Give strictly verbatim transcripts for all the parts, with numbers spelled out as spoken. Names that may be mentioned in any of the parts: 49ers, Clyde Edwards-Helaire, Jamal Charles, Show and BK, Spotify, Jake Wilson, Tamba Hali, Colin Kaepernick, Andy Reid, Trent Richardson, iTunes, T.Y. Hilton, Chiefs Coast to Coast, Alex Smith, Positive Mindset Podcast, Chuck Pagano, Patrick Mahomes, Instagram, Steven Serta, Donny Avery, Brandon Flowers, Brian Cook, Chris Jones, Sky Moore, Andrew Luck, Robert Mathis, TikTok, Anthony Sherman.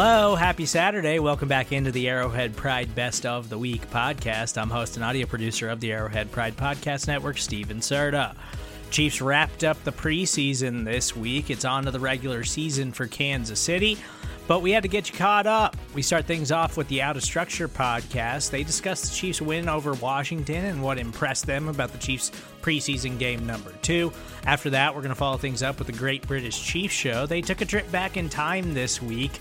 Hello, happy Saturday. Welcome back into the Arrowhead Pride Best of the Week podcast. I'm host and audio producer of the Arrowhead Pride Podcast Network, Steven Serta. Chiefs wrapped up the preseason this week. It's on to the regular season for Kansas City, but we had to get you caught up. We start things off with the Out of Structure podcast. They discussed the Chiefs' win over Washington and what impressed them about the Chiefs' preseason game number two. After that, we're going to follow things up with the Great British Chiefs Show. They took a trip back in time this week,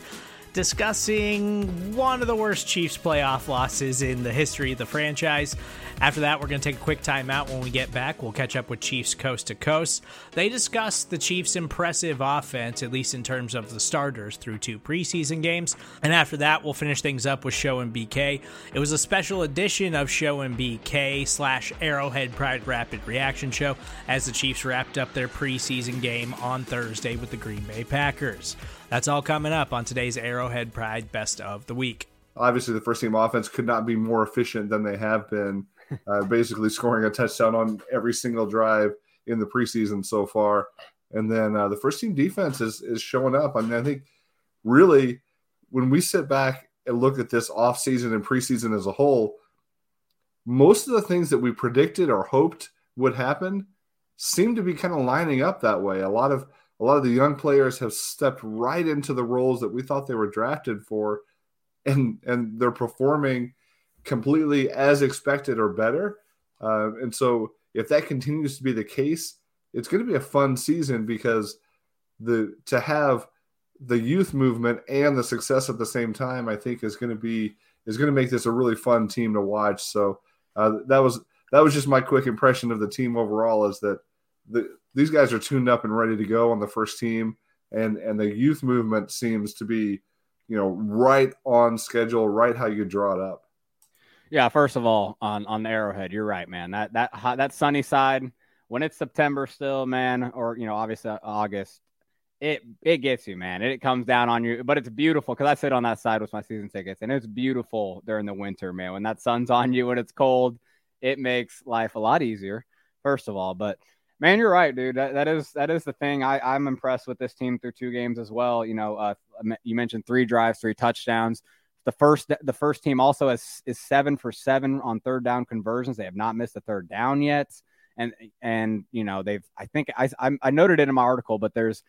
discussing one of the worst Chiefs playoff losses in the history of the franchise. After that, we're going to take a quick timeout. When we get back, we'll catch up with Chiefs Coast to Coast. They discussed the Chiefs' impressive offense, at least in terms of the starters, through two preseason games. And after that, we'll finish things up with Show and B K. It was a special edition of Show and B K slash Arrowhead Pride Rapid Reaction Show as the Chiefs wrapped up their preseason game on Thursday with the Green Bay Packers. That's all coming up on today's Arrowhead Pride Best of the Week. Obviously, the first-team offense could not be more efficient than they have been. Uh, basically scoring a touchdown on every single drive in the preseason so far. And then uh, the first team defense is is showing up. I mean, I think really when we sit back and look at this offseason and preseason as a whole, most of the things that we predicted or hoped would happen seem to be kind of lining up that way. A lot of a lot of the young players have stepped right into the roles that we thought they were drafted for, and and they're performing completely as expected or better. Uh, and so if that continues to be the case, it's going to be a fun season because the to have the youth movement and the success at the same time, I think is going to be is going to make this a really fun team to watch. So uh, that was that was just my quick impression of the team overall, is that the, these guys are tuned up and ready to go on the first team, and and the youth movement seems to be, you know, right on schedule, right how you draw it up. Yeah, first of all, on, on the Arrowhead, you're right, man. That that that sunny side, when it's September still, man, or, you know, obviously August, it it gets you, man. It, it comes down on you, but it's beautiful because I sit on that side with my season tickets, and it's beautiful during the winter, man. When that sun's on you, when it's cold, it makes life a lot easier, first of all. But, man, you're right, dude. That, that is that is the thing. I, I'm impressed with this team through two games as well. You know, uh, you mentioned three drives, three touchdowns. The first the first team also has, is seven for seven on third down conversions. They have not missed a third down yet. And, and you know, they've – I think I, I I noted it in my article, but there's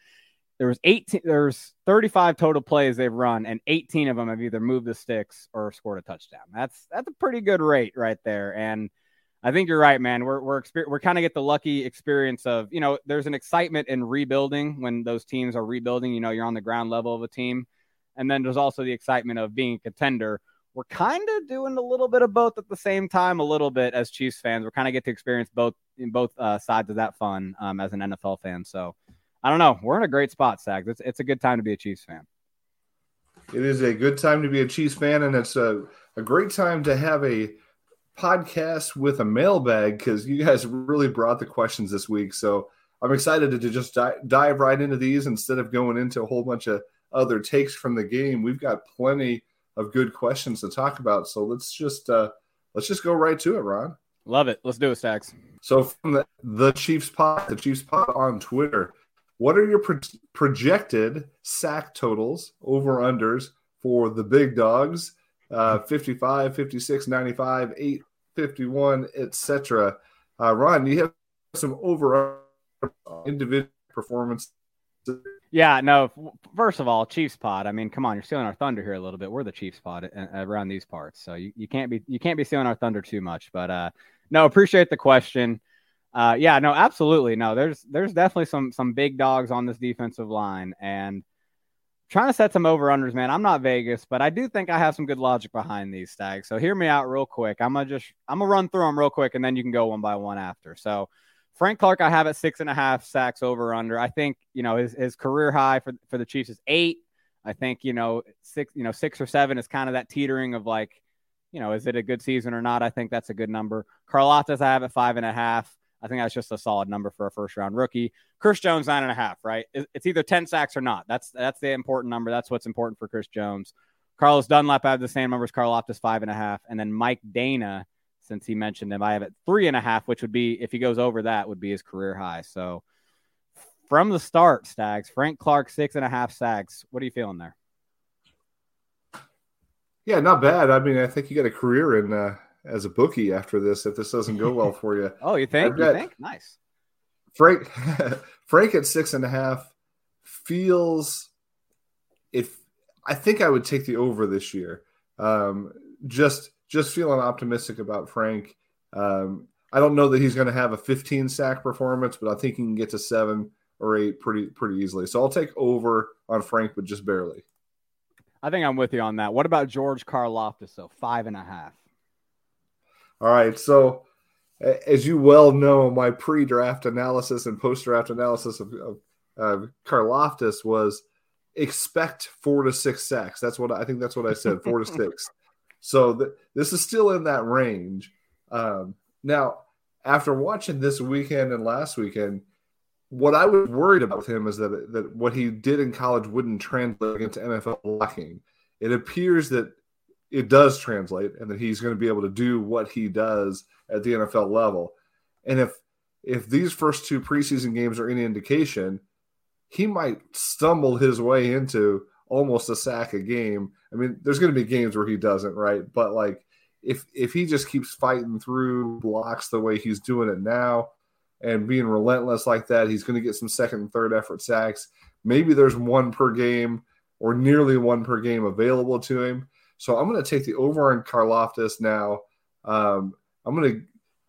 there was eighteen – there's thirty-five total plays they've run, and eighteen of them have either moved the sticks or scored a touchdown. That's that's a pretty good rate right there. And I think you're right, man. We're we're exper- we're kind of get the lucky experience of, you know, there's an excitement in rebuilding when those teams are rebuilding. You know, you're on the ground level of a team. And then there's also the excitement of being a contender. We're kind of doing a little bit of both at the same time, a little bit as Chiefs fans. We're kind of get to experience both in both uh, sides of that fun um, as an N F L fan. So I don't know. We're in a great spot, Sags. It's, it's a good time to be a Chiefs fan. It is a good time to be a Chiefs fan, and it's a, a great time to have a podcast with a mailbag because you guys really brought the questions this week. So I'm excited to just di- dive right into these instead of going into a whole bunch of other takes from the game. We've got plenty of good questions to talk about, so let's just uh let's just go right to it. Ron, love it. Let's do it, Stacks. So from the, the Chiefs Pod, the Chiefs Pod on Twitter, what are your pro- projected sack totals, over unders for the big dogs? uh fifty-five, fifty-six, ninety-five, eight, fifty-one, etc. uh Ron, you have some over individual performance. Yeah, no, first of all, Chiefs Pod. I mean, come on, you're stealing our thunder here a little bit. We're the Chiefs Pod around these parts. So you, you can't be you can't be stealing our thunder too much. But uh, no, appreciate the question. Uh, yeah, no, absolutely. No, there's there's definitely some some big dogs on this defensive line, and trying to set some over-unders, man. I'm not Vegas, but I do think I have some good logic behind these, Stags. So hear me out real quick. I'm gonna just I'm gonna run through them real quick, and then you can go one by one after. So Frank Clark, I have at six and a half sacks over or under. I think, you know, his, his career high for, for the Chiefs is eight. I think, you know, six, you know, six or seven is kind of that teetering of like, you know, is it a good season or not? I think that's a good number. Karlaftis, I have at five and a half. I think that's just a solid number for a first round rookie. Chris Jones, nine and a half, right? It's either ten sacks or not. That's, that's the important number. That's what's important for Chris Jones. Carlos Dunlap, I have the same number as Karlaftis, five and a half. And then Mike Danna, since he mentioned him, I have it three and a half, which would be, if he goes over that, would be his career high. So from the start, Stags, Frank Clark, six and a half sacks. What are you feeling there? Yeah, not bad. I mean, I think you got a career in uh, as a bookie after this if this doesn't go well for you. Oh, you think? You think? Nice. Frank Frank at six and a half feels if I think I would take the over this year. Um, just just feeling optimistic about Frank. Um, I don't know that he's going to have a fifteen sack performance, but I think he can get to seven or eight pretty pretty easily. So I'll take over on Frank, but just barely. I think I'm with you on that. What about George Karlaftis, though? Five and a half. All right. So, as you well know, my pre-draft analysis and post-draft analysis of, of uh, Karlaftis was expect four to six sacks. That's what I think. That's what I said. Four to six. So th- this is still in that range. Um, now, after watching this weekend and last weekend, what I was worried about with him is that that what he did in college wouldn't translate into N F L blocking. It appears that it does translate and that he's going to be able to do what he does at the N F L level. And if if these first two preseason games are any indication, he might stumble his way into almost a sack a game. I mean, there's going to be games where he doesn't, right? But, like, if if he just keeps fighting through blocks the way he's doing it now, and being relentless like that, he's going to get some second and third effort sacks. Maybe there's one per game or nearly one per game available to him. So I'm going to take the over on Karlaftis now. Um, I'm going to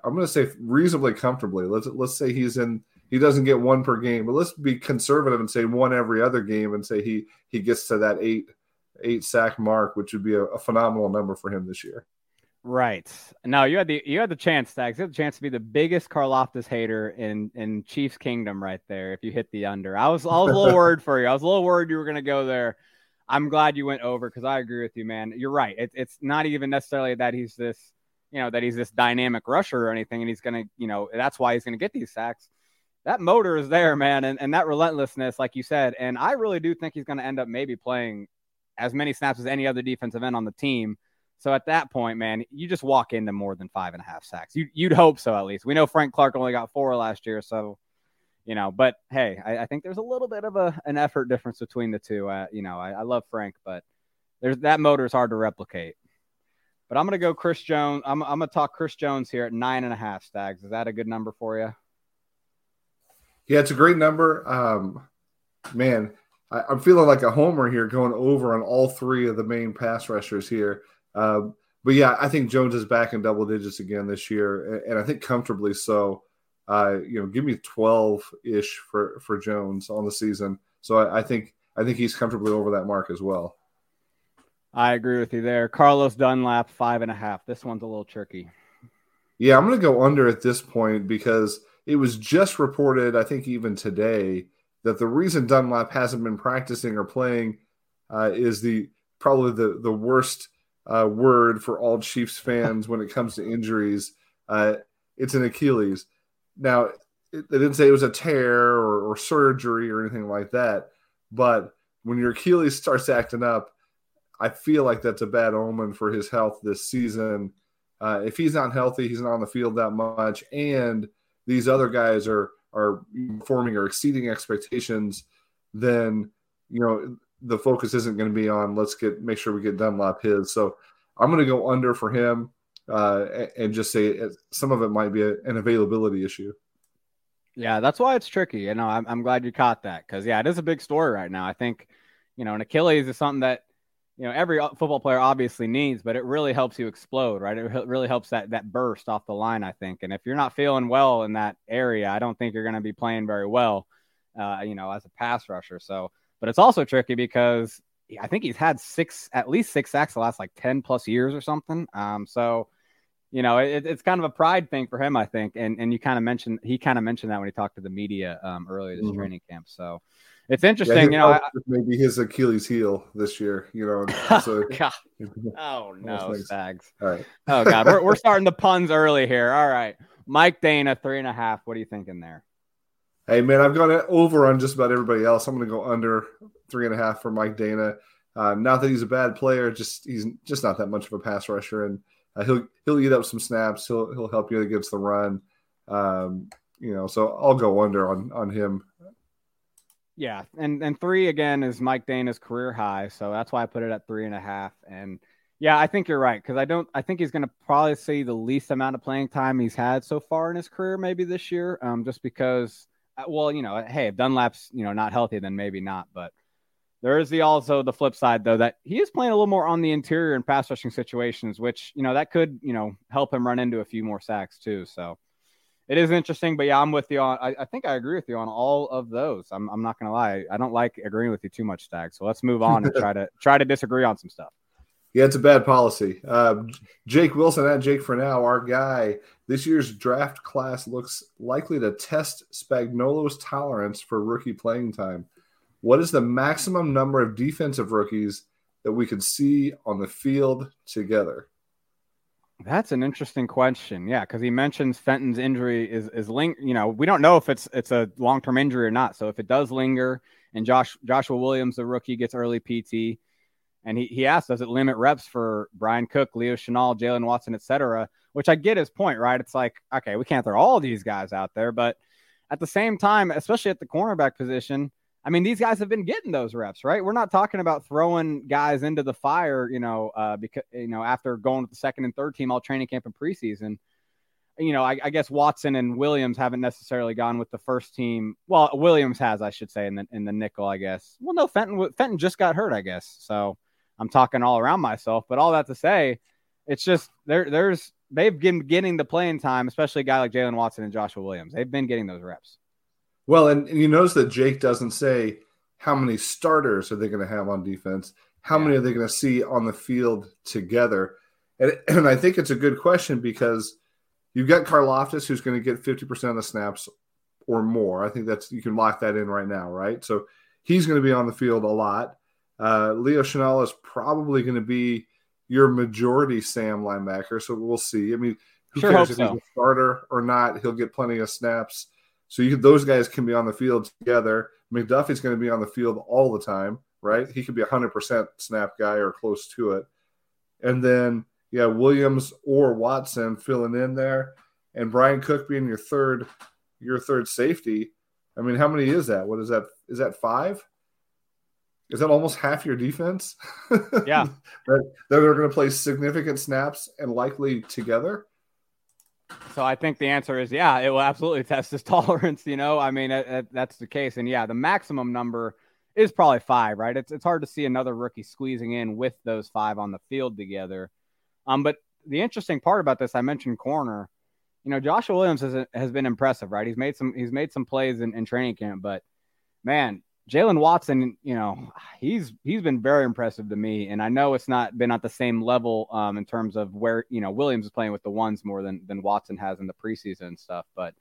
I'm going to say reasonably comfortably. Let's let's say he's in he doesn't get one per game, but let's be conservative and say one every other game and say he he gets to that eight eight sack mark, which would be a, a phenomenal number for him this year. Right. No, you had the you had the chance, Stags. You had the chance to be the biggest Karlaftis hater in, in Chiefs Kingdom right there if you hit the under. I was I was a little worried for you. I was a little worried you were going to go there. I'm glad you went over because I agree with you, man. You're right. It, it's not even necessarily that he's this, you know, that he's this dynamic rusher or anything, and he's going to, you know, that's why he's going to get these sacks. That motor is there, man, and, and that relentlessness, like you said. And I really do think he's going to end up maybe playing as many snaps as any other defensive end on the team. So at that point, man, you just walk into more than five and a half sacks. You, you'd hope so, at least. We know Frank Clark only got four last year, so, you know. But, hey, I, I think there's a little bit of a, an effort difference between the two. Uh, you know, I, I love Frank, but there's that motor is hard to replicate. But I'm going to go Chris Jones. I'm, I'm going to talk Chris Jones here at nine and a half, Stags. Is that a good number for you? Yeah, it's a great number. Um, man, I, I'm feeling like a homer here going over on all three of the main pass rushers here. Um, but yeah, I think Jones is back in double digits again this year, and, and I think comfortably so. Uh, you know, give me twelve-ish for, for Jones on the season. So I, I think I think he's comfortably over that mark as well. I agree with you there. Carlos Dunlap, five and a half. This one's a little tricky. Yeah, I'm going to go under at this point because it was just reported, I think even today, that the reason Dunlap hasn't been practicing or playing uh, is the probably the, the worst – Uh, word for all Chiefs fans when it comes to injuries. Uh, it's an Achilles. Now, it, they didn't say it was a tear or, or surgery or anything like that, but when your Achilles starts acting up, I feel like that's a bad omen for his health this season. Uh, if he's not healthy, he's not on the field that much, and these other guys are are performing or exceeding expectations, then, you know, the focus isn't going to be on let's get, make sure we get Dunlap his. So I'm going to go under for him uh, and just say some of it might be a, an availability issue. Yeah. That's why it's tricky. You know, I'm, I'm glad you caught that. Cause yeah, it is a big story right now. I think, you know, an Achilles is something that, you know, every football player obviously needs, but it really helps you explode, right? It really helps that, that burst off the line, I think. And if you're not feeling well in that area, I don't think you're going to be playing very well, uh, you know, as a pass rusher. So, but it's also tricky because I think he's had six, at least six sacks the last like ten plus years or something. Um, so, you know, it, it's kind of a pride thing for him, I think. And and you kind of mentioned, he kind of mentioned that when he talked to the media um, earlier this mm-hmm. training camp. So it's interesting, yeah, you know, maybe his Achilles heel this year, you know. So, God. Oh no, Stags. All right. Oh God. We're, we're starting the puns early here. All right. Mike Danna, three and a half. What are you thinking there? Hey, man, I've gone over on just about everybody else. I'm going to go under three and a half for Mike Danna. Uh, not that he's a bad player, just he's just not that much of a pass rusher, and uh, he'll he'll eat up some snaps. He'll he'll help you against the run, um, you know. So I'll go under on on him. Yeah, and and three again is Mike Dana's career high, so that's why I put it at three and a half. And Yeah, I think you're right, because I don't. I think he's going to probably see the least amount of playing time he's had so far in his career, maybe this year, um, just because. Well, you know, hey, if Dunlap's you know not healthy, then maybe not. But there is the also the flip side though that he is playing a little more on the interior in pass rushing situations, which you know that could you know help him run into a few more sacks too. So it is interesting. But yeah, I'm with you on. I, I think I agree with you on all of those. I'm I'm not going to lie. I don't like agreeing with you too much, Stag. So let's move on and try to try to disagree on some stuff. Yeah, it's a bad policy. Uh, Jake Wilson at Jake for now, our guy. This year's draft class looks likely to test Spagnuolo's tolerance for rookie playing time. What is the maximum number of defensive rookies that we could see on the field together? That's an interesting question. Yeah, because he mentions Fenton's injury is is linked. You know, we don't know if it's it's a long term injury or not. So if it does linger, and Josh Joshua Williams, the rookie, gets early P T. And he, he asked, does it limit reps for Brian Cook, Leo Chenal, Jalen Watson, et cetera, which I get his point, right? It's like, okay, we can't throw all these guys out there. But at the same time, especially at the cornerback position, I mean, these guys have been getting those reps, right? We're not talking about throwing guys into the fire, you know, uh, because, you know, after going to the second and third team all training camp and preseason. You know, I, I guess Watson and Williams haven't necessarily gone with the first team. Well, Williams has, I should say, in the in the nickel, I guess. Well, no, Fenton Fenton just got hurt, I guess. So I'm talking all around myself, but all that to say, it's just there. There's they've been getting the playing time, especially a guy like Jalen Watson and Joshua Williams. They've been getting those reps. Well, and, and you notice that Jake doesn't say how many starters are they going to have on defense. How yeah. many are they going to see on the field together? And and I think it's a good question because you've got Karlaftis, who's going to get fifty percent of the snaps or more. I think that's you can lock that in right now, right? So he's going to be on the field a lot. Uh, Leo Chenal is probably going to be your majority Sam linebacker, so we'll see. I mean, who sure cares if so. he's a starter or not? He'll get plenty of snaps. So you, those guys can be on the field together. McDuffie's going to be on the field all the time, right? He could be a one hundred percent snap guy or close to it. And then, yeah, Williams or Watson filling in there, and Brian Cook being your third your third safety. I mean, how many is that? What is that? Is that five? Is that almost half your defense? Yeah. that, that are going to play significant snaps and likely together? So I think the answer is, yeah, it will absolutely test his tolerance, you know? I mean, that, that's the case. And, yeah, the maximum number is probably five, right? It's, it's hard to see another rookie squeezing in with those five on the field together. Um, but the interesting part about this, I mentioned corner, you know, Joshua Williams has, has been impressive, right? He's made some, he's made some plays in, in training camp, but man, Jalen Watson, you know, he's, he's been very impressive to me. And I know it's not been at the same level um, in terms of where, you know, Williams is playing with the ones more than, than Watson has in the preseason and stuff, but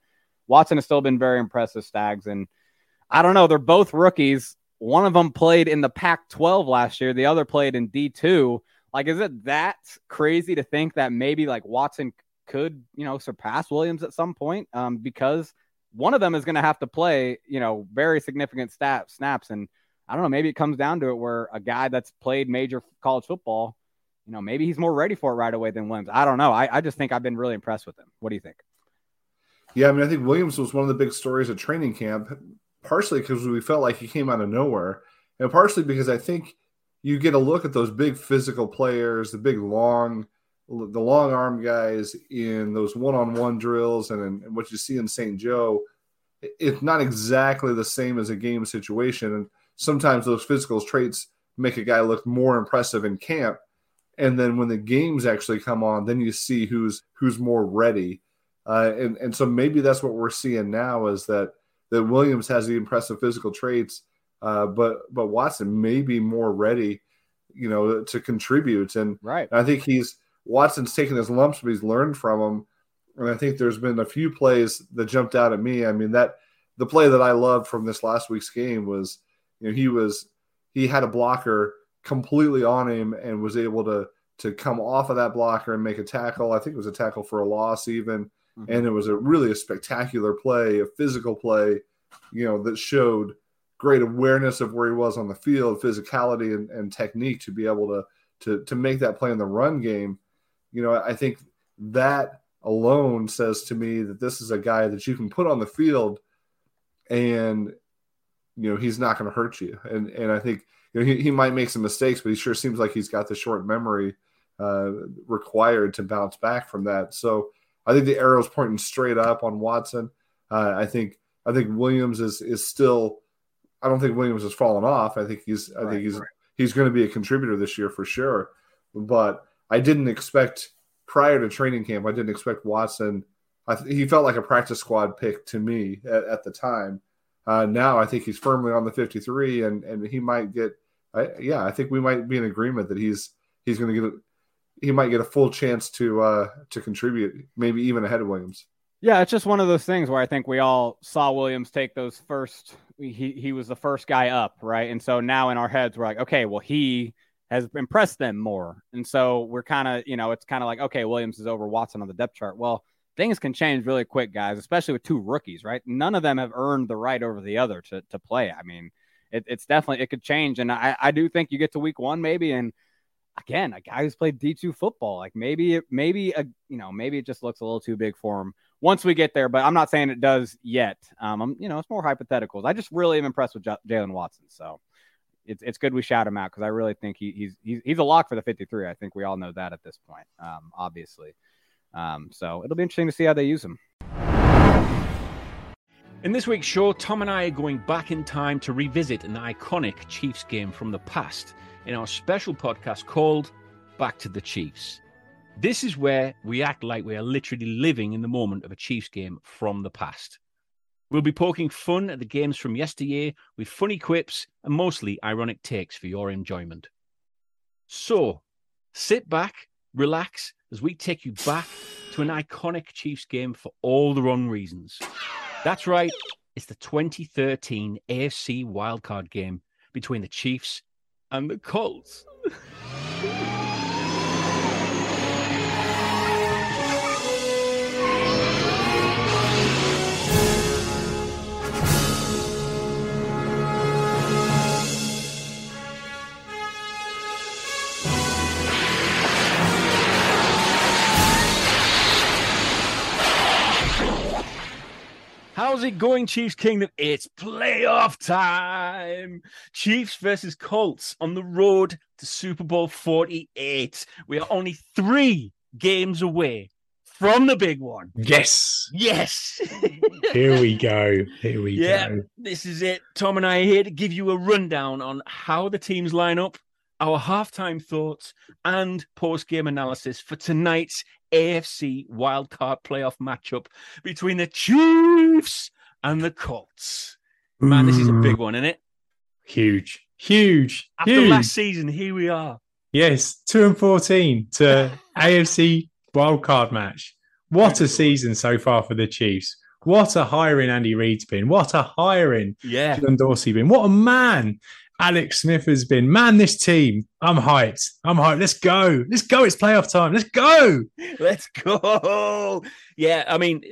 Watson has still been very impressive, Stags. And I don't know, they're both rookies. One of them played in the Pac twelve last year. The other played in D two. Like, is it that crazy to think that maybe like Watson could, you know, surpass Williams at some point? Um, because one of them is going to have to play, you know, very significant stat, snaps. And I don't know, maybe it comes down to it where a guy that's played major college football, you know, maybe he's more ready for it right away than Williams. I don't know. I, I just think I've been really impressed with him. What do you think? Yeah, I mean, I think Williams was one of the big stories of training camp, partially because we felt like he came out of nowhere, and partially because I think you get a look at those big physical players, the big long, the long arm guys in those one-on-one drills, and, and what you see in Saint Joe, it's not exactly the same as a game situation. And sometimes those physical traits make a guy look more impressive in camp. And then when the games actually come on, then you see who's, who's more ready. Uh, and, and so maybe that's what we're seeing now is that, that Williams has the impressive physical traits. Uh, but but Watson may be more ready, you know, to contribute. And right. I think he's Watson's taken his lumps, but he's learned from them. And I think there's been a few plays that jumped out at me. I mean, that the play that I loved from this last week's game was, you know, he was he had a blocker completely on him and was able to to come off of that blocker and make a tackle. I think it was a tackle for a loss even. Mm-hmm. And it was a really a spectacular play, a physical play, you know, that showed great awareness of where he was on the field, physicality and, and technique to be able to, to, to make that play in the run game. You know, I think that alone says to me that this is a guy that you can put on the field and, you know, he's not going to hurt you. And, and I think, you know, he, he might make some mistakes, but he sure seems like he's got the short memory uh, required to bounce back from that. So I think the arrow's pointing straight up on Watson. Uh, I think I think Williams is is still. I don't think Williams has fallen off. I think he's I right, think he's right. he's going to be a contributor this year for sure. But I didn't expect prior to training camp. I didn't expect Watson. I th- he felt like a practice squad pick to me at, at the time. Uh, now I think he's firmly on the fifty-three, and and he might get. I, yeah, I think we might be in agreement that he's he's going to get. A, he might get a full chance to uh, to contribute, maybe even ahead of Williams. Yeah, it's just one of those things where I think we all saw Williams take those first – he he was the first guy up, right? And so now in our heads, we're like, okay, well, he has impressed them more. And so we're kind of – you know, it's kind of like, okay, Williams is over Watson on the depth chart. Well, things can change really quick, guys, especially with two rookies, right? None of them have earned the right over the other to to play. I mean, it, it's definitely – it could change. And I, I do think you get to week one maybe and – again, a guy who's played D two football, like maybe, it, maybe, a, you know, maybe it just looks a little too big for him once we get there, but I'm not saying it does yet. Um, I'm, you know, it's more hypotheticals. I just really am impressed with J- Jalen Watson. So it's, it's good we shout him out. Cause I really think he, he's, he's, he's a lock for the fifty-three. I think we all know that at this point, um, obviously. Um, so it'll be interesting to see how they use him. In this week's show, Tom and I are going back in time to revisit an iconic Chiefs game from the past in our special podcast called Back to the Chiefs. This is where we act like we are literally living in the moment of a Chiefs game from the past. We'll be poking fun at the games from yesteryear with funny quips and mostly ironic takes for your enjoyment. So sit back, relax, as we take you back to an iconic Chiefs game for all the wrong reasons. That's right, it's the twenty thirteen A F C wildcard game between the Chiefs and the Colts. How's it going, Chiefs Kingdom? It's playoff time. Chiefs versus Colts on the road to Super Bowl forty-eight. We are only three games away from the big one. Yes. Yes. Here we go. Here we yeah, go. Yeah, this is it. Tom and I are here to give you a rundown on how the teams line up, our halftime thoughts, and post-game analysis for tonight's A F C wildcard playoff matchup between the Chiefs and the Colts. Man, this is a big one, isn't it? Huge, huge. After huge. last season, here we are. Yes, two and fourteen to A F C wildcard match. What a season so far for the Chiefs. What a hiring Andy Reid's been. What a hiring yeah. John Dorsey been. What a man Alex Smith has been. Man, this team, I'm hyped. I'm hyped. Let's go. Let's go. It's playoff time. Let's go. Let's go. Yeah, I mean,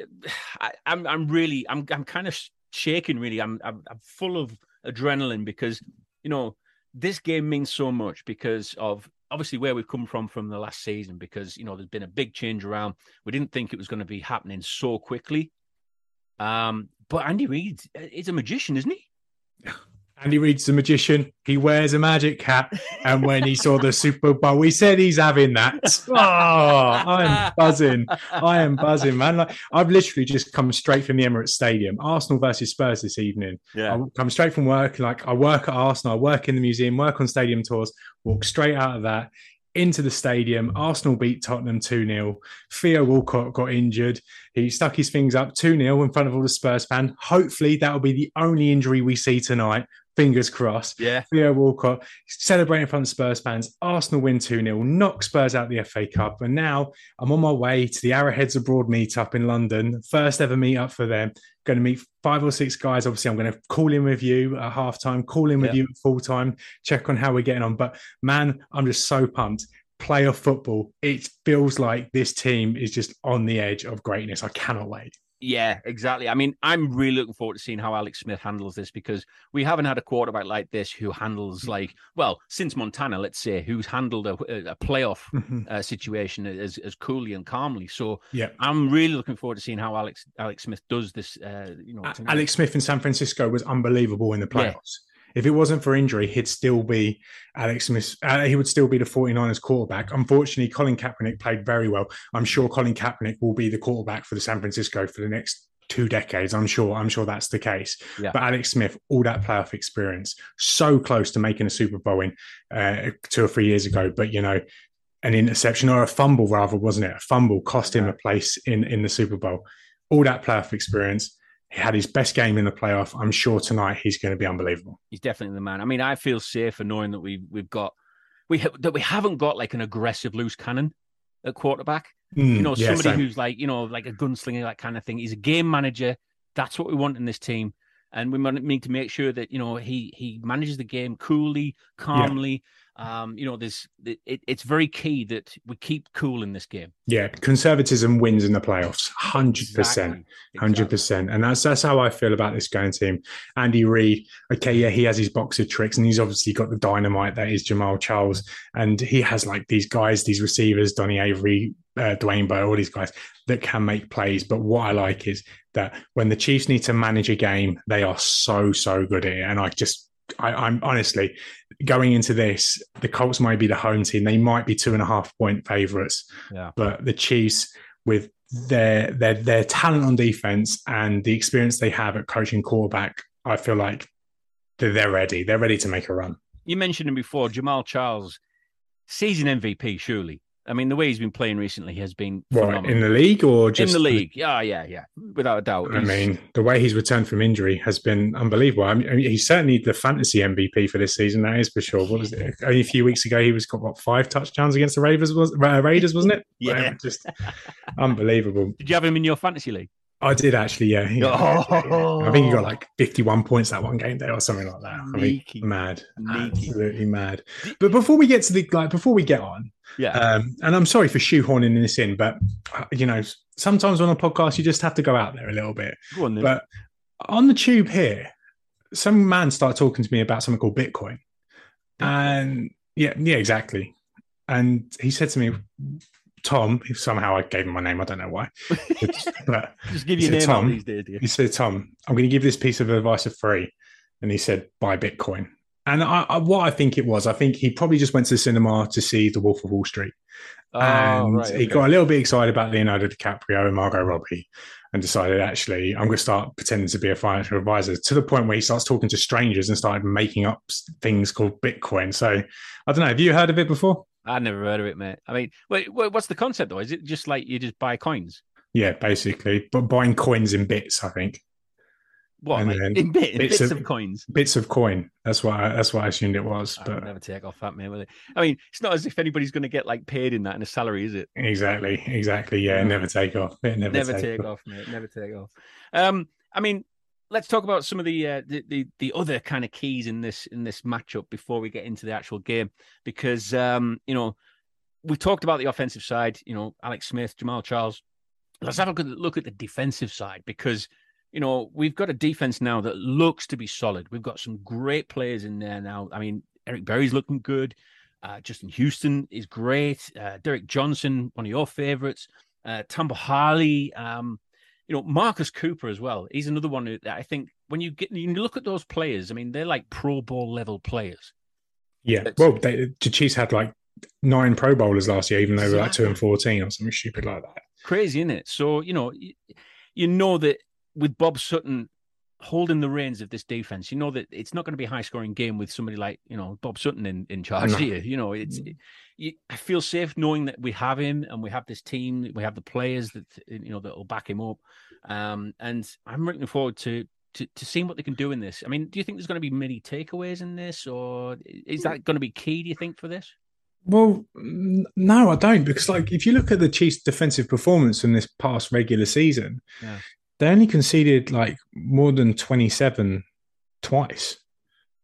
I, I'm I'm really, I'm I'm kind of shaking, really. I'm, I'm I'm full of adrenaline because, you know, this game means so much because of obviously where we've come from from the last season because, you know, there's been a big change around. We didn't think it was going to be happening so quickly. Um, But Andy Reid is a magician, isn't he? Andy Reid's a magician. He wears a magic hat. And when he saw the Super Bowl, we said he's having that. Oh, I'm buzzing. I am buzzing, man. Like, I've literally just come straight from the Emirates Stadium. Arsenal versus Spurs this evening. Yeah. I come straight from work. Like I work at Arsenal. I work in the museum, work on stadium tours, walk straight out of that into the stadium. Arsenal beat Tottenham two nil. Theo Walcott got injured. He stuck his things up two nil in front of all the Spurs fans. Hopefully that'll be the only injury we see tonight. Fingers crossed. Yeah. Theo Walcott celebrating in front of Spurs fans. Arsenal win two nil, knock Spurs out the F A Cup. And now I'm on my way to the Arrowheads Abroad meetup in London. First ever meetup for them. Going to meet five or six guys. Obviously, I'm going to call in with you at halftime, call in with yeah. you at full time, check on how we're getting on. But man, I'm just so pumped. Playoff football. It feels like this team is just on the edge of greatness. I cannot wait. Yeah, exactly. I mean, I'm really looking forward to seeing how Alex Smith handles this because we haven't had a quarterback like this who handles like, well, since Montana, let's say, who's handled a, a playoff mm-hmm. uh, situation as as coolly and calmly. So yeah. I'm really looking forward to seeing how Alex Alex Smith does this. Uh, you know, tonight. Alex Smith in San Francisco was unbelievable in the playoffs. Yeah. If it wasn't for injury, he'd still be Alex Smith. Uh, he would still be the 49ers quarterback. Unfortunately, Colin Kaepernick played very well. I'm sure Colin Kaepernick will be the quarterback for the San Francisco for the next two decades. I'm sure. I'm sure that's the case. Yeah. But Alex Smith, all that playoff experience, so close to making a Super Bowl win uh, two or three years ago. But, you know, an interception or a fumble rather, wasn't it? A fumble cost him yeah. a place in, in the Super Bowl. All that playoff experience. He had his best game in the playoff. I'm sure tonight he's going to be unbelievable. He's definitely the man. I mean, I feel safer knowing that we we've got we ha- that we haven't got like an aggressive loose cannon at quarterback. Mm, you know, yeah, somebody so. who's like, you know, like a gunslinger, that kind of thing. He's a game manager. That's what we want in this team, and we need to make sure that, you know, he he manages the game coolly, calmly. Yeah. Um, you know, there's it, it's very key that we keep cool in this game. Yeah, conservatism wins in the playoffs, hundred percent, hundred percent, and that's that's how I feel about this going team. Andy Reid, okay, yeah, he has his box of tricks, and he's obviously got the dynamite that is Jamal Charles, and he has like these guys, these receivers, Donny Avery, uh, Dwayne Bowe, all these guys that can make plays. But what I like is that when the Chiefs need to manage a game, they are so so good at it, and I just. I, I'm honestly going into this, the Colts might be the home team. They might be two and a half point favorites, yeah. But the Chiefs, with their their their talent on defense and the experience they have at coaching quarterback, I feel like they're, they're ready. They're ready to make a run. You mentioned him before, Jamal Charles, season M V P, surely. I mean, the way he's been playing recently has been phenomenal. What, in the league or just... In the league. Yeah, yeah, yeah. Without a doubt. I he's... mean, the way he's returned from injury has been unbelievable. I mean, he's certainly the fantasy M V P for this season. That is for sure. What was it? Only a few weeks ago, he was got, what, five touchdowns against the Raiders, was, uh, Raiders wasn't it? Yeah. Um, just unbelievable. Did you have him in your fantasy league? I did actually, yeah. yeah. Oh. I think he got like fifty-one points that one game day or something like that. I mean, mad, Leaky. absolutely mad. But before we get to the like, before we get on, yeah. Um, and I'm sorry for shoehorning this in, but you know, sometimes on a podcast you just have to go out there a little bit. Go on, then. But on the tube here, some man started talking to me about something called Bitcoin, and yeah, yeah, exactly. And he said to me, Tom, somehow I gave him my name. I don't know why. But just give your name out these days, dear. He said, Tom, I'm going to give this piece of advice for free. And he said, buy Bitcoin. And I, I, what I think it was, I think he probably just went to the cinema to see The Wolf of Wall Street. Oh, and right, okay. He got a little bit excited about Leonardo DiCaprio and Margot Robbie and decided, actually, I'm going to start pretending to be a financial advisor, to the point where he starts talking to strangers and started making up things called Bitcoin. So I don't know. Have you heard of it before? I'd never heard of it, mate. I mean, wait, what's the concept, though? Is it just like you just buy coins? Yeah, basically. But buying coins in bits, I think. What, mate? In bit, bits, bits of, of coins? Bits of coin. That's what I, that's what I assumed it was. I but... would never take off that, mate, will it? I mean, it's not as if anybody's going to get like paid in that in a salary, is it? Exactly, exactly. Yeah, never take off. It never, never take, take off. off, mate. Never take off. Um, I mean, let's talk about some of the, uh, the the the other kind of keys in this in this matchup before we get into the actual game, because um, you know, we talked about the offensive side. You know, Alex Smith, Jamal Charles. Let's have a good look at the defensive side, because you know we've got a defense now that looks to be solid. We've got some great players in there now. I mean, Eric Berry's looking good. Uh, Justin Houston is great. Uh, Derek Johnson, one of your favorites. Uh, Tamba Hali. Um, You know, Marcus Cooper as well. He's another one that I think when you get you look at those players, I mean, they're like Pro Bowl level players. Yeah. That's, well, they, the Chiefs had like nine Pro Bowlers last year, even though exactly. They were like two and fourteen or something stupid like that. Crazy, isn't it? So you know, you, you know that with Bob Sutton holding the reins of this defense, you know that it's not going to be a high scoring game with somebody like you know Bob Sutton in, in charge no. here. You know, it's. It, you, I feel safe knowing that we have him and we have this team, we have the players that you know that will back him up, um, and I'm looking forward to, to to seeing what they can do in this. I mean, do you think there's going to be many takeaways in this, or is that going to be key? Do you think for this? Well, no, I don't, because like if you look at the Chiefs' defensive performance in this past regular season. Yeah. They only conceded like more than twenty-seven twice.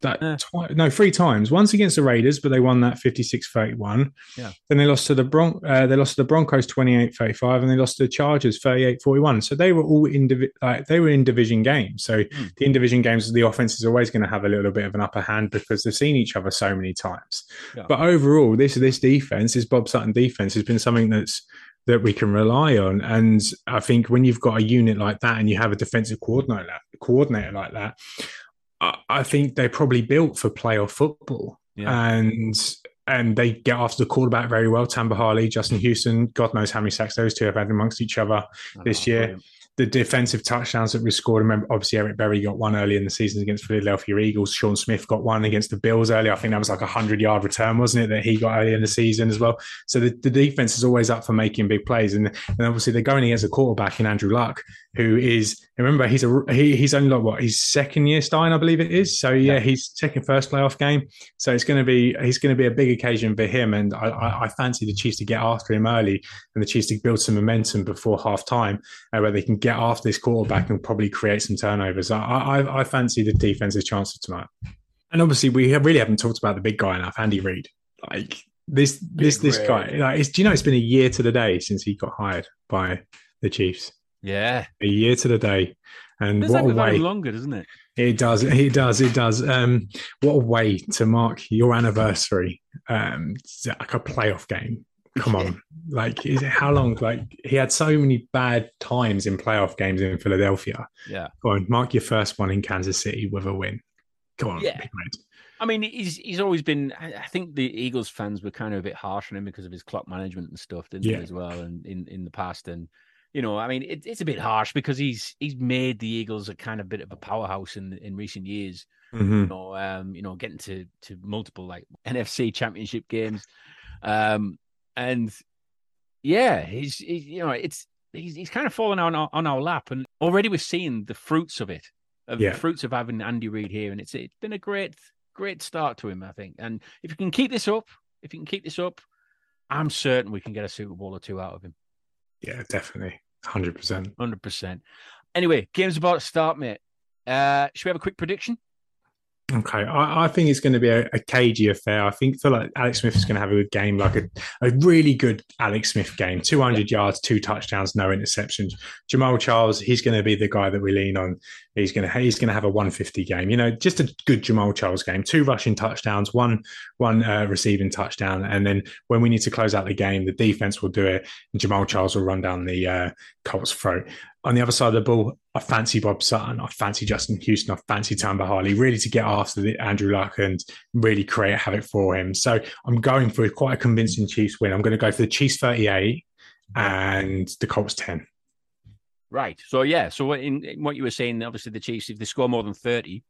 That yeah. twi- no, three times. Once against the Raiders, but they won that fifty-six thirty-one. Yeah. Then they lost to the Bron- uh, they lost to the Broncos twenty-eight thirty-five, and they lost to the Chargers thirty-eight forty-one. So they were all in div- like, they were in division games. So mm. the in division games, the offense is always going to have a little bit of an upper hand because they've seen each other so many times. Yeah. But overall, this this defense, this Bob Sutton defense, has been something that's that we can rely on. And I think when you've got a unit like that and you have a defensive coordinator coordinator like that, I think they're probably built for playoff football. Yeah. And and they get after the quarterback very well. Tamba Hali, Justin Houston, God knows how many sacks those two have had amongst each other oh, this year. Brilliant. The defensive touchdowns that we scored, remember, obviously Eric Berry got one early in the season against Philadelphia Eagles. Sean Smith got one against the Bills early. I think that was like a hundred-yard return, wasn't it, that he got early in the season as well. So the, the defense is always up for making big plays. And, and obviously they're going against a quarterback in Andrew Luck, who is, remember, he's a he, he's only like, what, his second year starting, I believe it is. So, yeah, yeah. he's second first playoff game. So it's going to be, he's going to be a big occasion for him. And I, I, I fancy the Chiefs to get after him early and the Chiefs to build some momentum before halftime uh, where they can get after this quarterback and probably create some turnovers. I, I, I fancy the defensive chances tonight. And obviously, we have really haven't talked about the big guy enough, Andy Reid. Like this, this, this guy. Like, it's, do you know it's been a year to the day since he got hired by the Chiefs? Yeah, a year to the day. And what a way! Longer, doesn't it? It does. It does. It does. Um, what a way to mark your anniversary, um, like a playoff game. Come on, like is it, how long? Like he had so many bad times in playoff games in Philadelphia. Yeah, go on, mark your first one in Kansas City with a win. Come on, yeah. I mean, he's he's always been. I think the Eagles fans were kind of a bit harsh on him because of his clock management and stuff, didn't yeah. they, as well? And in, in the past, and you know, I mean, it, it's a bit harsh because he's he's made the Eagles a kind of bit of a powerhouse in in recent years. Mm-hmm. You know, um, you know, getting to to multiple like N F C Championship games. Um, And yeah, he's, he's you know it's he's he's kind of fallen on our, on our lap, and already we're seeing the fruits of it, of yeah. the fruits of having Andy Reid here, and it's it's been a great great start to him, I think. And if you can keep this up, if you can keep this up, I'm certain we can get a Super Bowl or two out of him. Yeah, definitely, hundred percent, hundred percent. Anyway, game's about to start, mate. Uh, should we have a quick prediction? Okay, I, I think it's going to be a, a cagey affair. I think feel like Alex Smith is going to have a good game, like a, a really good Alex Smith game. two hundred yeah. yards, two touchdowns, no interceptions. Jamal Charles, he's going to be the guy that we lean on. He's going to he's going to have a one fifty game. You know, just a good Jamal Charles game. Two rushing touchdowns, one one uh, receiving touchdown, and then when we need to close out the game, the defense will do it, and Jamal Charles will run down the uh, Colts' throat. On the other side of the ball, I fancy Bob Sutton. I fancy Justin Houston. I fancy Tamba Hali, really to get after the Andrew Luck and really create havoc for him. So I'm going for quite a convincing Chiefs win. I'm going to go for the Chiefs thirty-eight and the Colts ten. Right. So, yeah. So in, in what you were saying, obviously the Chiefs, if they score more than thirty,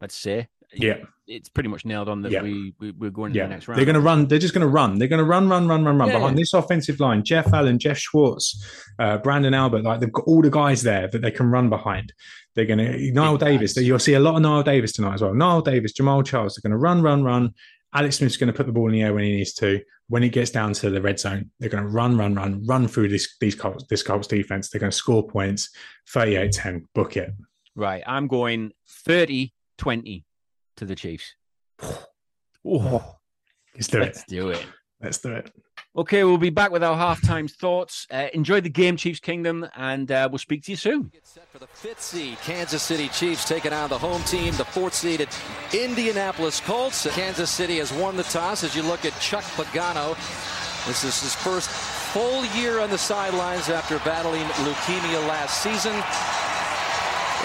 let's say, yeah, it's pretty much nailed on that yeah. we, we, we're going to yeah. the next round. They're going to run. They're just going to run. They're going to run, run, run, run, run. Yeah, Behind yeah. this offensive line, Jeff Allen, Jeff Schwartz, uh, Brandon Albert, like they've got all the guys there that they can run behind. They're going to... Knile Davis. You'll see a lot of Knile Davis tonight as well. Knile Davis, Jamal Charles, they're going to run, run, run. Alex Smith's going to put the ball in the air when he needs to. When it gets down to the red zone, they're going to run, run, run, run through this, these Colts, this Colts defense. They're going to score points, thirty-eight ten, book it. Right. I'm going thirty twenty. To the Chiefs. Oh, let's do it. Let's do it. Let's do it. Okay, we'll be back with our halftime thoughts. Uh, enjoy the game, Chiefs Kingdom, and uh, we'll speak to you soon. Get set for the fifth seed, Kansas City Chiefs taking on the home team, the fourth seeded Indianapolis Colts. Kansas City has won the toss as you look at Chuck Pagano. This is his first full year on the sidelines after battling leukemia last season.